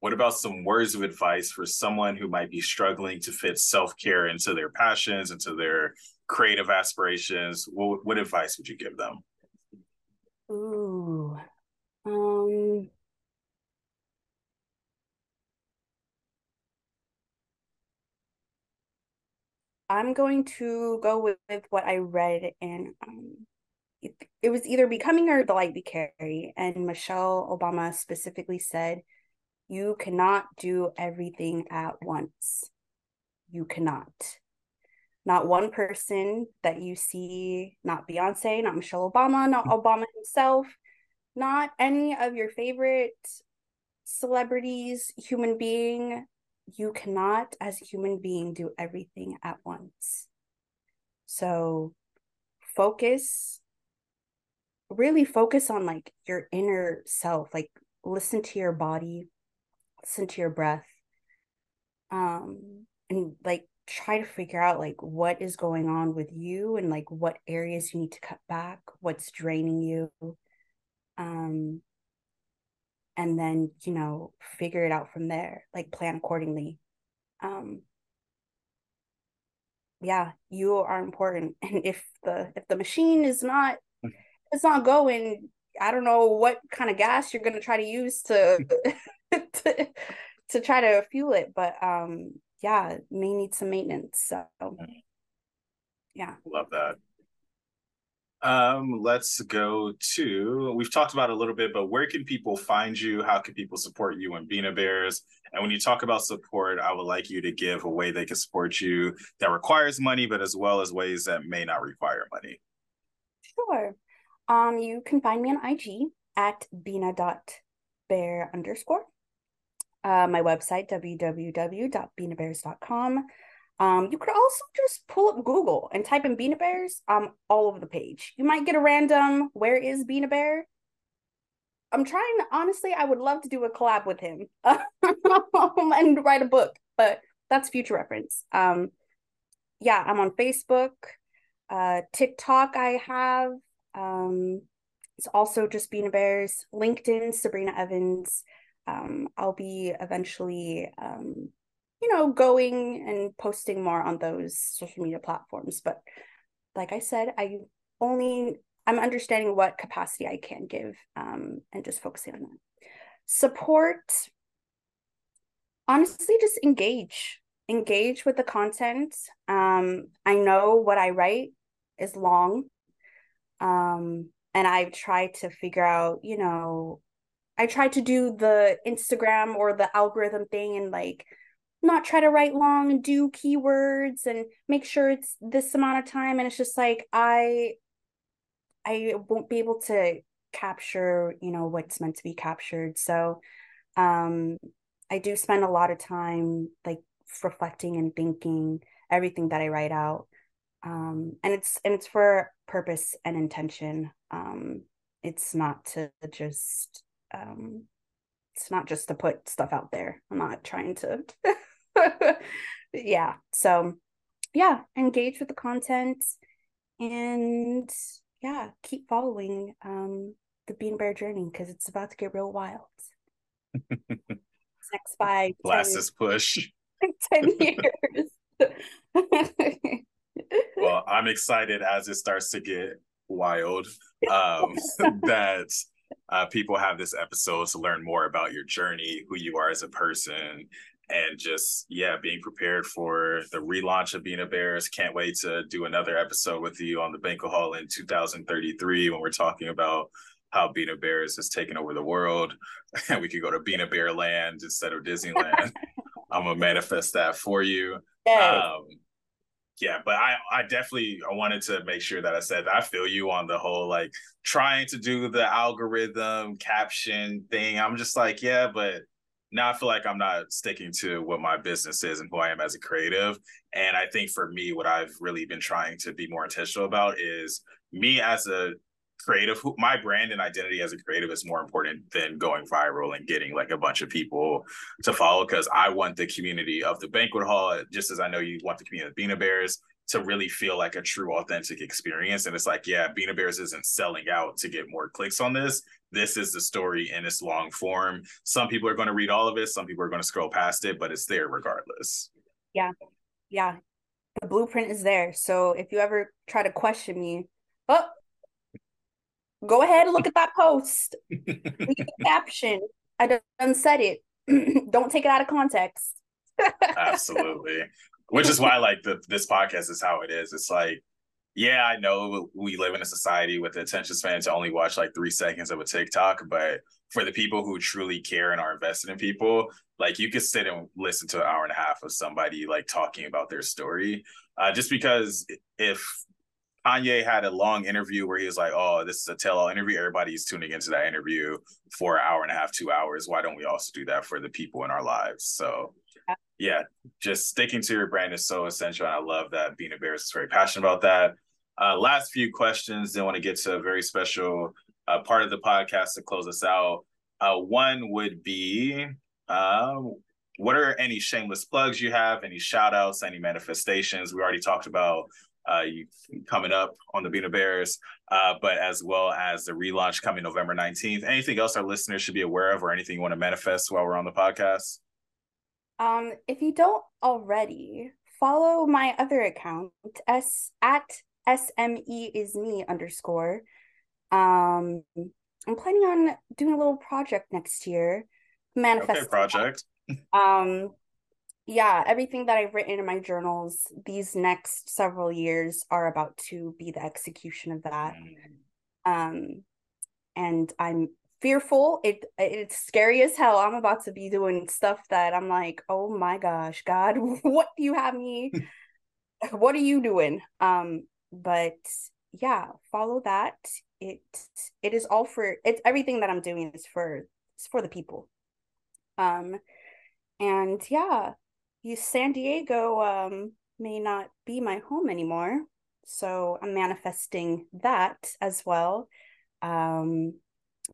What about some words of advice for someone who might be struggling to fit self-care into their passions, into their creative aspirations, what, what advice would you give them? Ooh, um, I'm going to go with, with what I read in, um, it, it was either Becoming or The Light We Carry, and Michelle Obama specifically said, you cannot do everything at once. You cannot. Not one person that you see, not Beyonce, not Michelle Obama, not Obama himself, not any of your favorite celebrities, human being, you cannot as a human being do everything at once. So focus, really focus on like your inner self, like listen to your body, listen to your breath, um, and like, try to figure out like what is going on with you and like what areas you need to cut back, what's draining you, um and then, you know, figure it out from there, like plan accordingly. Um yeah, you are important, and if the if the machine is not it's not going, I don't know what kind of gas you're going to try to use to, to to try to fuel it, but um yeah, it may need some maintenance. So, yeah. Love that. Um, let's go to, we've talked about it a little bit, but where can people find you? How can people support you in BinaBears? And when you talk about support, I would like you to give a way they can support you that requires money, but as well as ways that may not require money. Sure. Um, you can find me on I G at bina.bear underscore. Uh, my website, w w w dot bina bears dot com. Um, you could also just pull up Google and type in BinaBears um, all over the page. You might get a random, where is BinaBear? I'm trying, honestly, I would love to do a collab with him and write a book, but that's future reference. Um, yeah, I'm on Facebook, uh, TikTok I have. Um, it's also just BinaBears, LinkedIn, Sabrina Evans. Um, I'll be eventually, um, you know, going and posting more on those social media platforms. But like I said, I only, I'm understanding what capacity I can give, um, and just focusing on that. Support, honestly, just engage, engage with the content. Um, I know what I write is long. Um, and I've tried to figure out, you know, I tried to do the Instagram or the algorithm thing and like not try to write long and do keywords and make sure it's this amount of time. And it's just like, I, I won't be able to capture, you know, what's meant to be captured. So um, I do spend a lot of time like reflecting and thinking everything that I write out. Um, and it's, and it's for purpose and intention. Um, it's not to just, um it's not just to put stuff out there. I'm not trying to yeah so yeah engage with the content, and yeah keep following um the BinaBear journey, because it's about to get real wild. Next by blast this push ten years. Well, I'm excited as it starts to get wild, um that Uh, people have this episode to learn more about your journey, who you are as a person, and just, yeah, being prepared for the relaunch of BinaBears. Can't wait to do another episode with you on the Banquet Hall in two thousand thirty-three when we're talking about how BinaBears has taken over the world. And we could go to BinaBear Land instead of Disneyland. I'm going to manifest that for you. Yeah. Um, Yeah, but I, I definitely I wanted to make sure that I said I feel you on the whole, like, trying to do the algorithm caption thing. I'm just like, yeah, but now I feel like I'm not sticking to what my business is and who I am as a creative. And I think for me, what I've really been trying to be more intentional about is me as a creative, my brand and identity as a creative is more important than going viral and getting like a bunch of people to follow, because I want the community of the Banquet Hall, just as I know you want the community of BinaBears, to really feel like a true authentic experience. And it's like, yeah, BinaBears isn't selling out to get more clicks on this. This is the story in its long form. Some people are going to read all of it, some people are going to scroll past it, but it's there regardless. Yeah, yeah. the blueprint is there. So if you ever try to question me, oh, go ahead and look at that post. Read the caption. I done said it. Don't take it out of context. Absolutely. Which is why, like, the, this podcast is how it is. It's like, yeah, I know we live in a society with the attention span to only watch like three seconds of a TikTok, but for the people who truly care and are invested in people, like, you could sit and listen to an hour and a half of somebody like talking about their story. Uh, just because if Kanye had a long interview where he was like, oh, this is a tell-all interview, everybody's tuning into that interview for an hour and a half, two hours. Why don't we also do that for the people in our lives? So yeah, just sticking to your brand is so essential. And I love that BinaBears is very passionate about that. Uh, last few questions. Then want to get to a very special uh, part of the podcast to close us out. Uh, one would be, uh, what are any shameless plugs you have? Any shout outs, any manifestations? We already talked about uh, you coming up on the BinaBears, uh, but as well as the relaunch coming November nineteenth. Anything else our listeners should be aware of, or anything you want to manifest while we're on the podcast? Um, if you don't already, follow my other account, S at S M E is me underscore. Um, I'm planning on doing a little project next year. Manifest okay, project. Um, yeah, everything that I've written in my journals these next several years are about to be the execution of that. Um, and I'm fearful. It it's scary as hell. I'm about to be doing stuff that I'm like, oh my gosh, God, what do you have me? What are you doing? Um, but yeah, follow that. It it is all for it's everything that I'm doing is for it's for the people. Um, and yeah, you San Diego um may not be my home anymore, so I'm manifesting that as well. Um,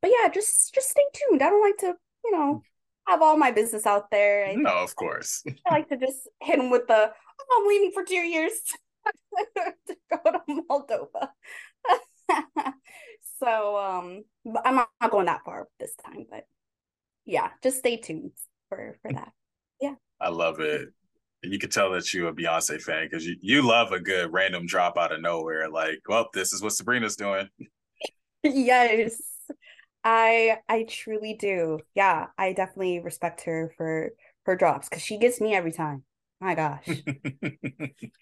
but yeah, just just stay tuned. I don't like to, you know, have all my business out there. I, no, of course. I like to just hit them with the, oh, I'm leaving for two years to go to Moldova. So um, but I'm not going that far this time, but yeah, just stay tuned for, for that. Yeah. I love it. You could tell that you're a Beyonce fan because you, you love a good random drop out of nowhere. Like, well, this is what Sabrina's doing. Yes. I I truly do. Yeah, I definitely respect her for her drops because she gets me every time. My gosh,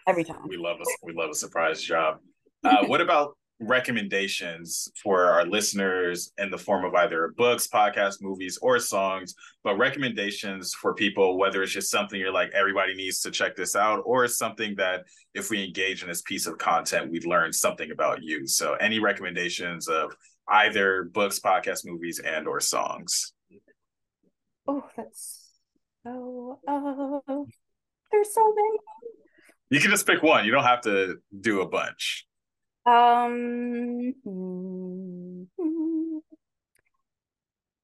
every time. We love a we love a surprise job. Uh, what about recommendations for our listeners in the form of either books, podcasts, movies, or songs? But recommendations for people, whether it's just something you're like, everybody needs to check this out, or something that if we engage in this piece of content, we'd learn something about you. So, any recommendations of either books, podcasts, movies, and or songs? Oh, that's so, uh, there's so many. You can just pick one. You don't have to do a bunch. Um,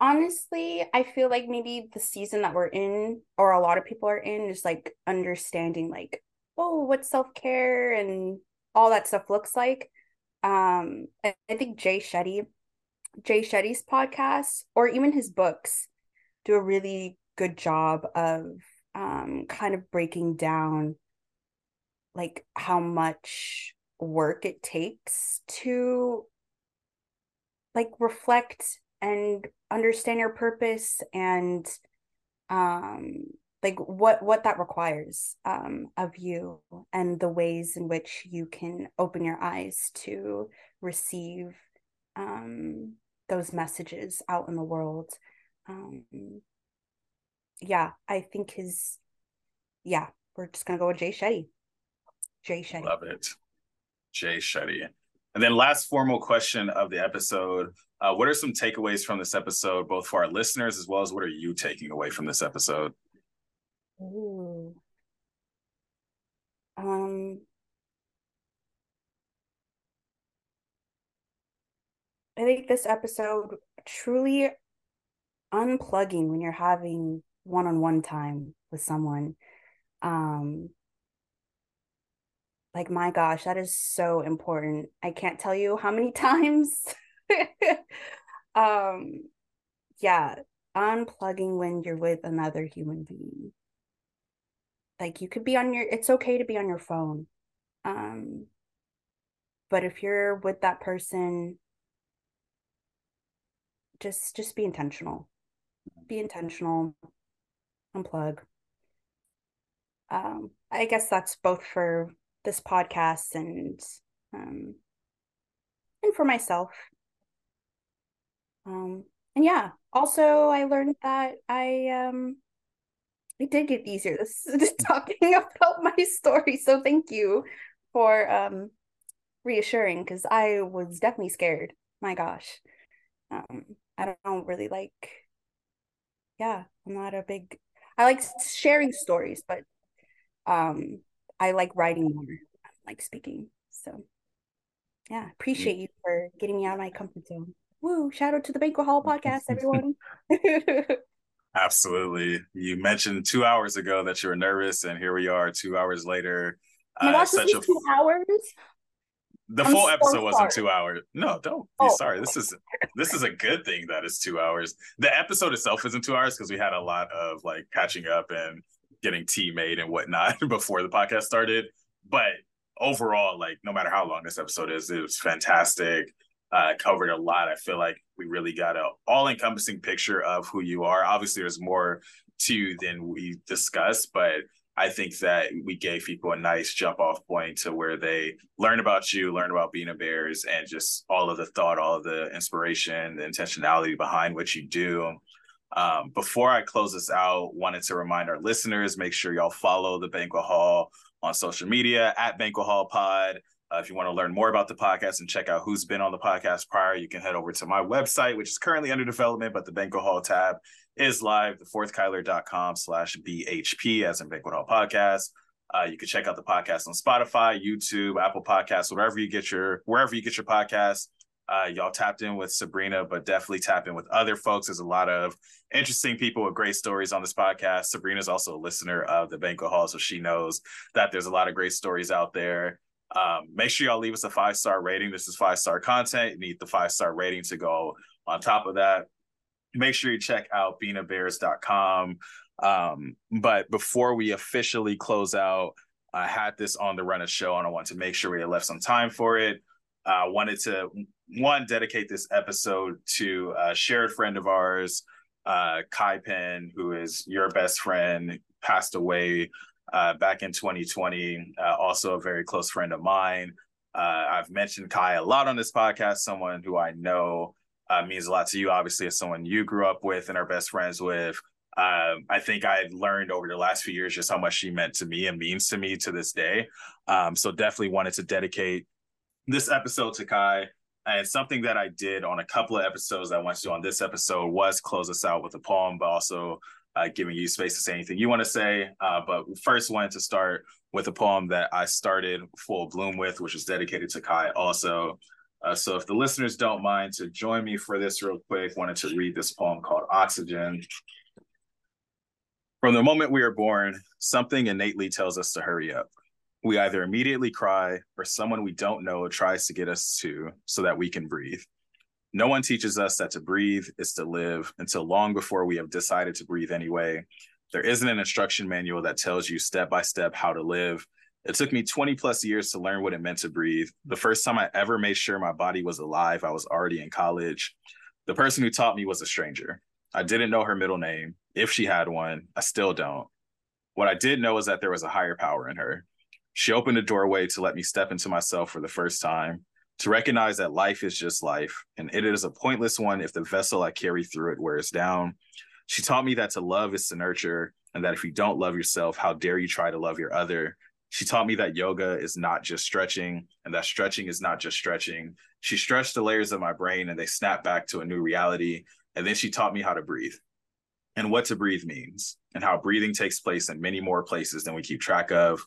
honestly, I feel like maybe the season that we're in, or a lot of people are in, is like understanding like, oh, what self-care and all that stuff looks like. Um, I, I think Jay Shetty, Jay Shetty's podcast, or even his books, do a really good job of um, kind of breaking down like how much work it takes to like reflect and understand your purpose and um, like what, what that requires um, of you, and the ways in which you can open your eyes to receive um, those messages out in the world. Um, yeah, I think his, yeah, we're just going to go with Jay Shetty. Jay Shetty. Love it. Jay Shetty. And then last formal question of the episode. Uh, what are some takeaways from this episode, both for our listeners, as well as what are you taking away from this episode? Ooh. Um, I think this episode, truly unplugging when you're having one-on-one time with someone. Um, like, my gosh, that is so important. I can't tell you how many times. um, yeah, unplugging when you're with another human being. Like, you could be on your, it's okay to be on your phone. Um, but if you're with that person, just, just be intentional, be intentional, unplug. Um, I guess that's both for this podcast and, um, and for myself. Um, and yeah, also I learned that I, um, it did get easier. This is just talking about my story. So thank you for um, reassuring, because I was definitely scared. My gosh. Um, I don't really like, yeah, I'm not a big, I like sharing stories, but um, I like writing more. I like speaking. So yeah, appreciate you for getting me out of my comfort zone. Woo, shout out to the Banquet Hall Podcast, everyone. Absolutely. You mentioned two hours ago that you were nervous, and here we are two hours later. Oh my gosh, uh, such a two hours? The I'm full so episode sorry. wasn't two hours. No, don't be oh. sorry. This is this is a good thing that it's two hours. The episode itself isn't two hours because we had a lot of like catching up and getting tea made and whatnot before the podcast started. But overall, like no matter how long this episode is, it was fantastic. Uh, covered a lot. I feel like we really got an all-encompassing picture of who you are. Obviously, there's more to you than we discussed, but I think that we gave people a nice jump-off point to where they learn about you, learn about BinaBears, and just all of the thought, all of the inspiration, the intentionality behind what you do. Um, before I close this out, wanted to remind our listeners, make sure y'all follow The Banquet Hall on social media, at Banquet Hall Pod. Uh, if you want to learn more about the podcast and check out who's been on the podcast prior, you can head over to my website, which is currently under development, but the Banquet Hall tab is live, the fourth Kyler dot com slash B H P, as in Banquet Hall Podcast. Uh, you can check out the podcast on Spotify, YouTube, Apple Podcasts, wherever you get your, wherever you get your podcasts. Uh, y'all tapped in with Sabrina, but definitely tap in with other folks. There's a lot of interesting people with great stories on this podcast. Sabrina's also a listener of the Banquet Hall, so she knows that there's a lot of great stories out there. Um, make sure y'all leave us a five-star rating. This is five-star content. You need the five-star rating to go on top of that. Make sure you check out Bina Bears dot com. Um, but before we officially close out, I had this on the run of show, and I want to make sure we left some time for it. I uh, wanted to, one, dedicate this episode to a shared friend of ours, uh, Kai Penn, who is your best friend, passed away Uh, back in twenty twenty, uh, also a very close friend of mine. Uh, I've mentioned Kai a lot on this podcast, someone who I know uh, means a lot to you, obviously, as someone you grew up with and are best friends with. Uh, I think I've learned over the last few years just how much she meant to me and means to me to this day. Um, so definitely wanted to dedicate this episode to Kai. And something that I did on a couple of episodes that I went to on this episode was close us out with a poem, but also Uh, giving you space to say anything you want to say. Uh, but first wanted to start with a poem that I started Full Bloom with, which is dedicated to Kai also. Uh, so if the listeners don't mind to join me for this real quick, wanted to read this poem called Oxygen. From the moment we are born, something innately tells us to hurry up. We either immediately cry or someone we don't know tries to get us to so that we can breathe. No one teaches us that to breathe is to live until long before we have decided to breathe anyway. There isn't an instruction manual that tells you step by step how to live. It took me twenty plus years to learn what it meant to breathe. The first time I ever made sure my body was alive, I was already in college. The person who taught me was a stranger. I didn't know her middle name, if she had one. I still don't. What I did know is that there was a higher power in her. She opened a doorway to let me step into myself for the first time. To recognize that life is just life, and it is a pointless one if the vessel I carry through it wears down. She taught me that to love is to nurture, and that if you don't love yourself, how dare you try to love your other. She taught me that yoga is not just stretching, and that stretching is not just stretching. She stretched the layers of my brain, and they snapped back to a new reality, and then she taught me how to breathe, and what to breathe means, and how breathing takes place in many more places than we keep track of.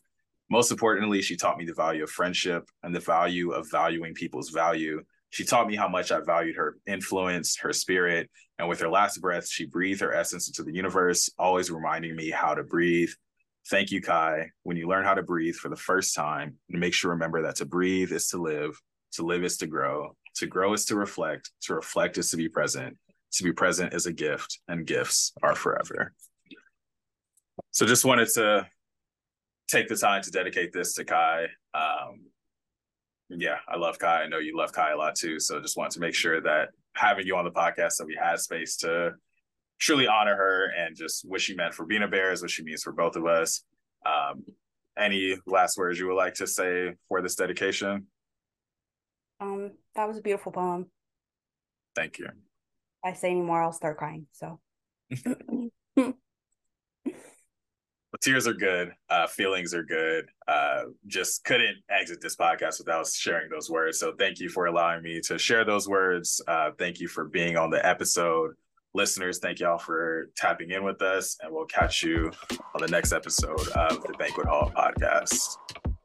Most importantly, she taught me the value of friendship and the value of valuing people's value. She taught me how much I valued her influence, her spirit, and with her last breath, she breathed her essence into the universe, always reminding me how to breathe. Thank you, Kai. When you learn how to breathe for the first time, make sure to remember that to breathe is to live, to live is to grow, to grow is to reflect, to reflect is to be present, to be present is a gift, and gifts are forever. So just wanted to take the time to dedicate this to Kai. Um, yeah, I love Kai. I know you love Kai a lot too. So just wanted to make sure that having you on the podcast, that we had space to truly honor her and just what she meant for BinaBears, what she means for both of us. Um, any last words you would like to say for this dedication? Um, that was a beautiful poem. Thank you. If I say any more, I'll start crying. So. Tears are good. Uh, feelings are good. Uh, just couldn't exit this podcast without sharing those words. So thank you for allowing me to share those words. Uh, thank you for being on the episode. Listeners, thank y'all for tapping in with us, and we'll catch you on the next episode of the Banquet Hall Podcast.